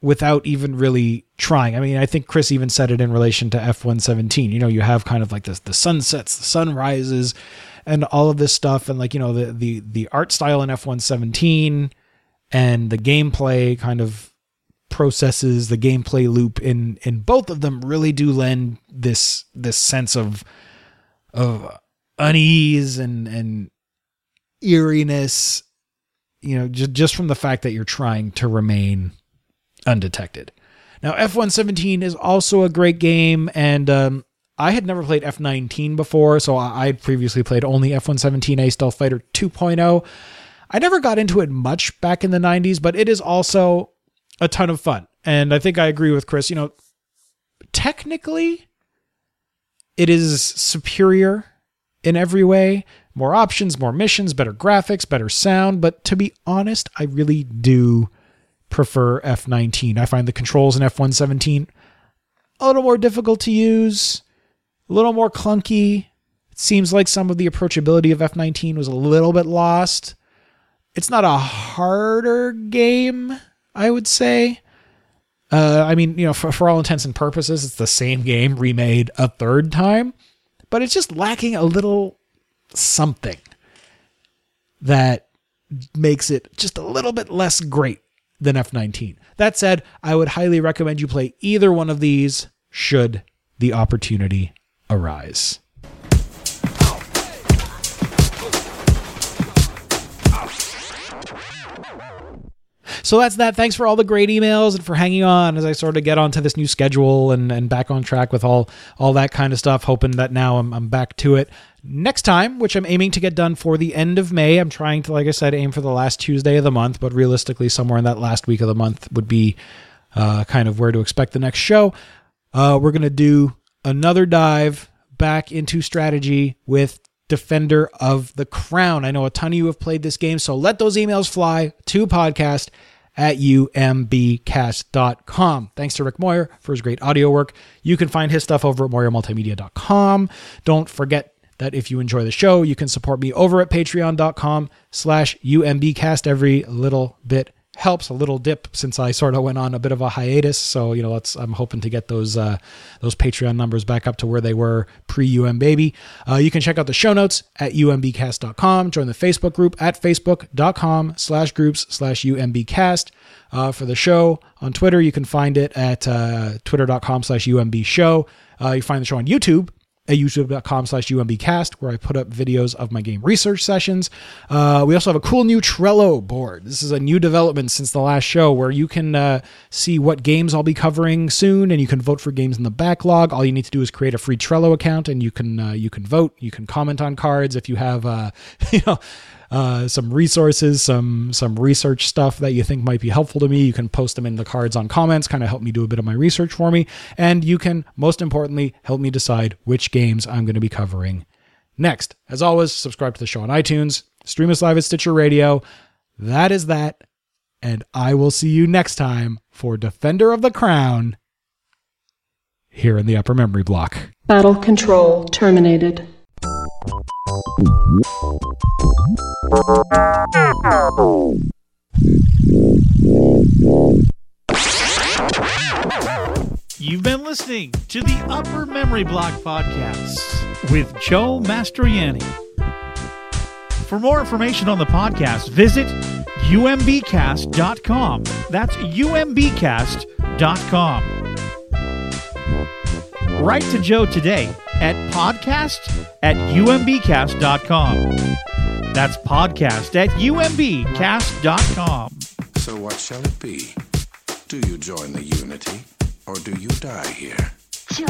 without even really trying. I mean, I think Chris even said it in relation to F-117. You know, you have kind of like this, the sunsets, the sunrises, and all of this stuff. And like, you know, the art style in F-117 and the gameplay kind of processes, the gameplay loop in both of them really do lend this sense of unease and eeriness, you know, just from the fact that you're trying to remain undetected. Now, F-117 is also a great game, and I had never played F-19 before, so I previously played only F-117A Stealth Fighter 2.0. I never got into it much back in the 90s, but it is also a ton of fun. And I think I agree with Chris, you know, technically it is superior in every way. More options, more missions, better graphics, better sound. But to be honest, I really do prefer F-19. I find the controls in F-117 a little more difficult to use, a little more clunky. It seems like some of the approachability of F-19 was a little bit lost. It's not a harder game, I would say. I mean, you know, for all intents and purposes, it's the same game remade a third time, but it's just lacking a little something that makes it just a little bit less great than F-19. That said, I would highly recommend you play either one of these should the opportunity arise. So that's that. Thanks for all the great emails and for hanging on as I sort of get onto this new schedule and back on track with all that kind of stuff, hoping that now I'm back to it. Next time, which I'm aiming to get done for the end of May, I'm trying to, like I said, aim for the last Tuesday of the month, but realistically somewhere in that last week of the month would be kind of where to expect the next show. We're going to do another dive back into strategy with Defender of the Crown. I know a ton of you have played this game, so let those emails fly to podcast@umbcast.com. Thanks to Rick Moyer for his great audio work. You can find his stuff over at moyermultimedia.com. Don't forget that if you enjoy the show, you can support me over at patreon.com/umbcast. Every little bit helps a little dip since I sort of went on a bit of a hiatus. So, you know, I'm hoping to get those Patreon numbers back up to where they were pre-UM baby. You can check out the show notes at umbcast.com. Join the Facebook group at facebook.com/groups/umbcast. For the show on Twitter, you can find it at twitter.com/umbshow. You find the show on YouTube at youtube.com/umbcast, where I put up videos of my game research sessions. We also have a cool new Trello board. This is a new development since the last show, where you can see what games I'll be covering soon, and you can vote for games in the backlog. All you need to do is create a free Trello account, and you can vote. You can comment on cards if you have some resources, some research stuff that you think might be helpful to me. You can post them in the cards on comments, kind of help me do a bit of my research for me. And you can, most importantly, help me decide which games I'm going to be covering next. As always, subscribe to the show on iTunes, stream us live at Stitcher Radio. That is that. And I will see you next time for Defender of the Crown here in the Upper Memory Block. Battle control terminated. You've been listening to the Upper Memory Block Podcast with Joe Mastroianni. For more information on the podcast, visit umbcast.com. That's umbcast.com. Write to Joe today at podcast@umbcast.com. That's podcast@umbcast.com. So what shall it be? Do you join the Unity, or do you die here? Join.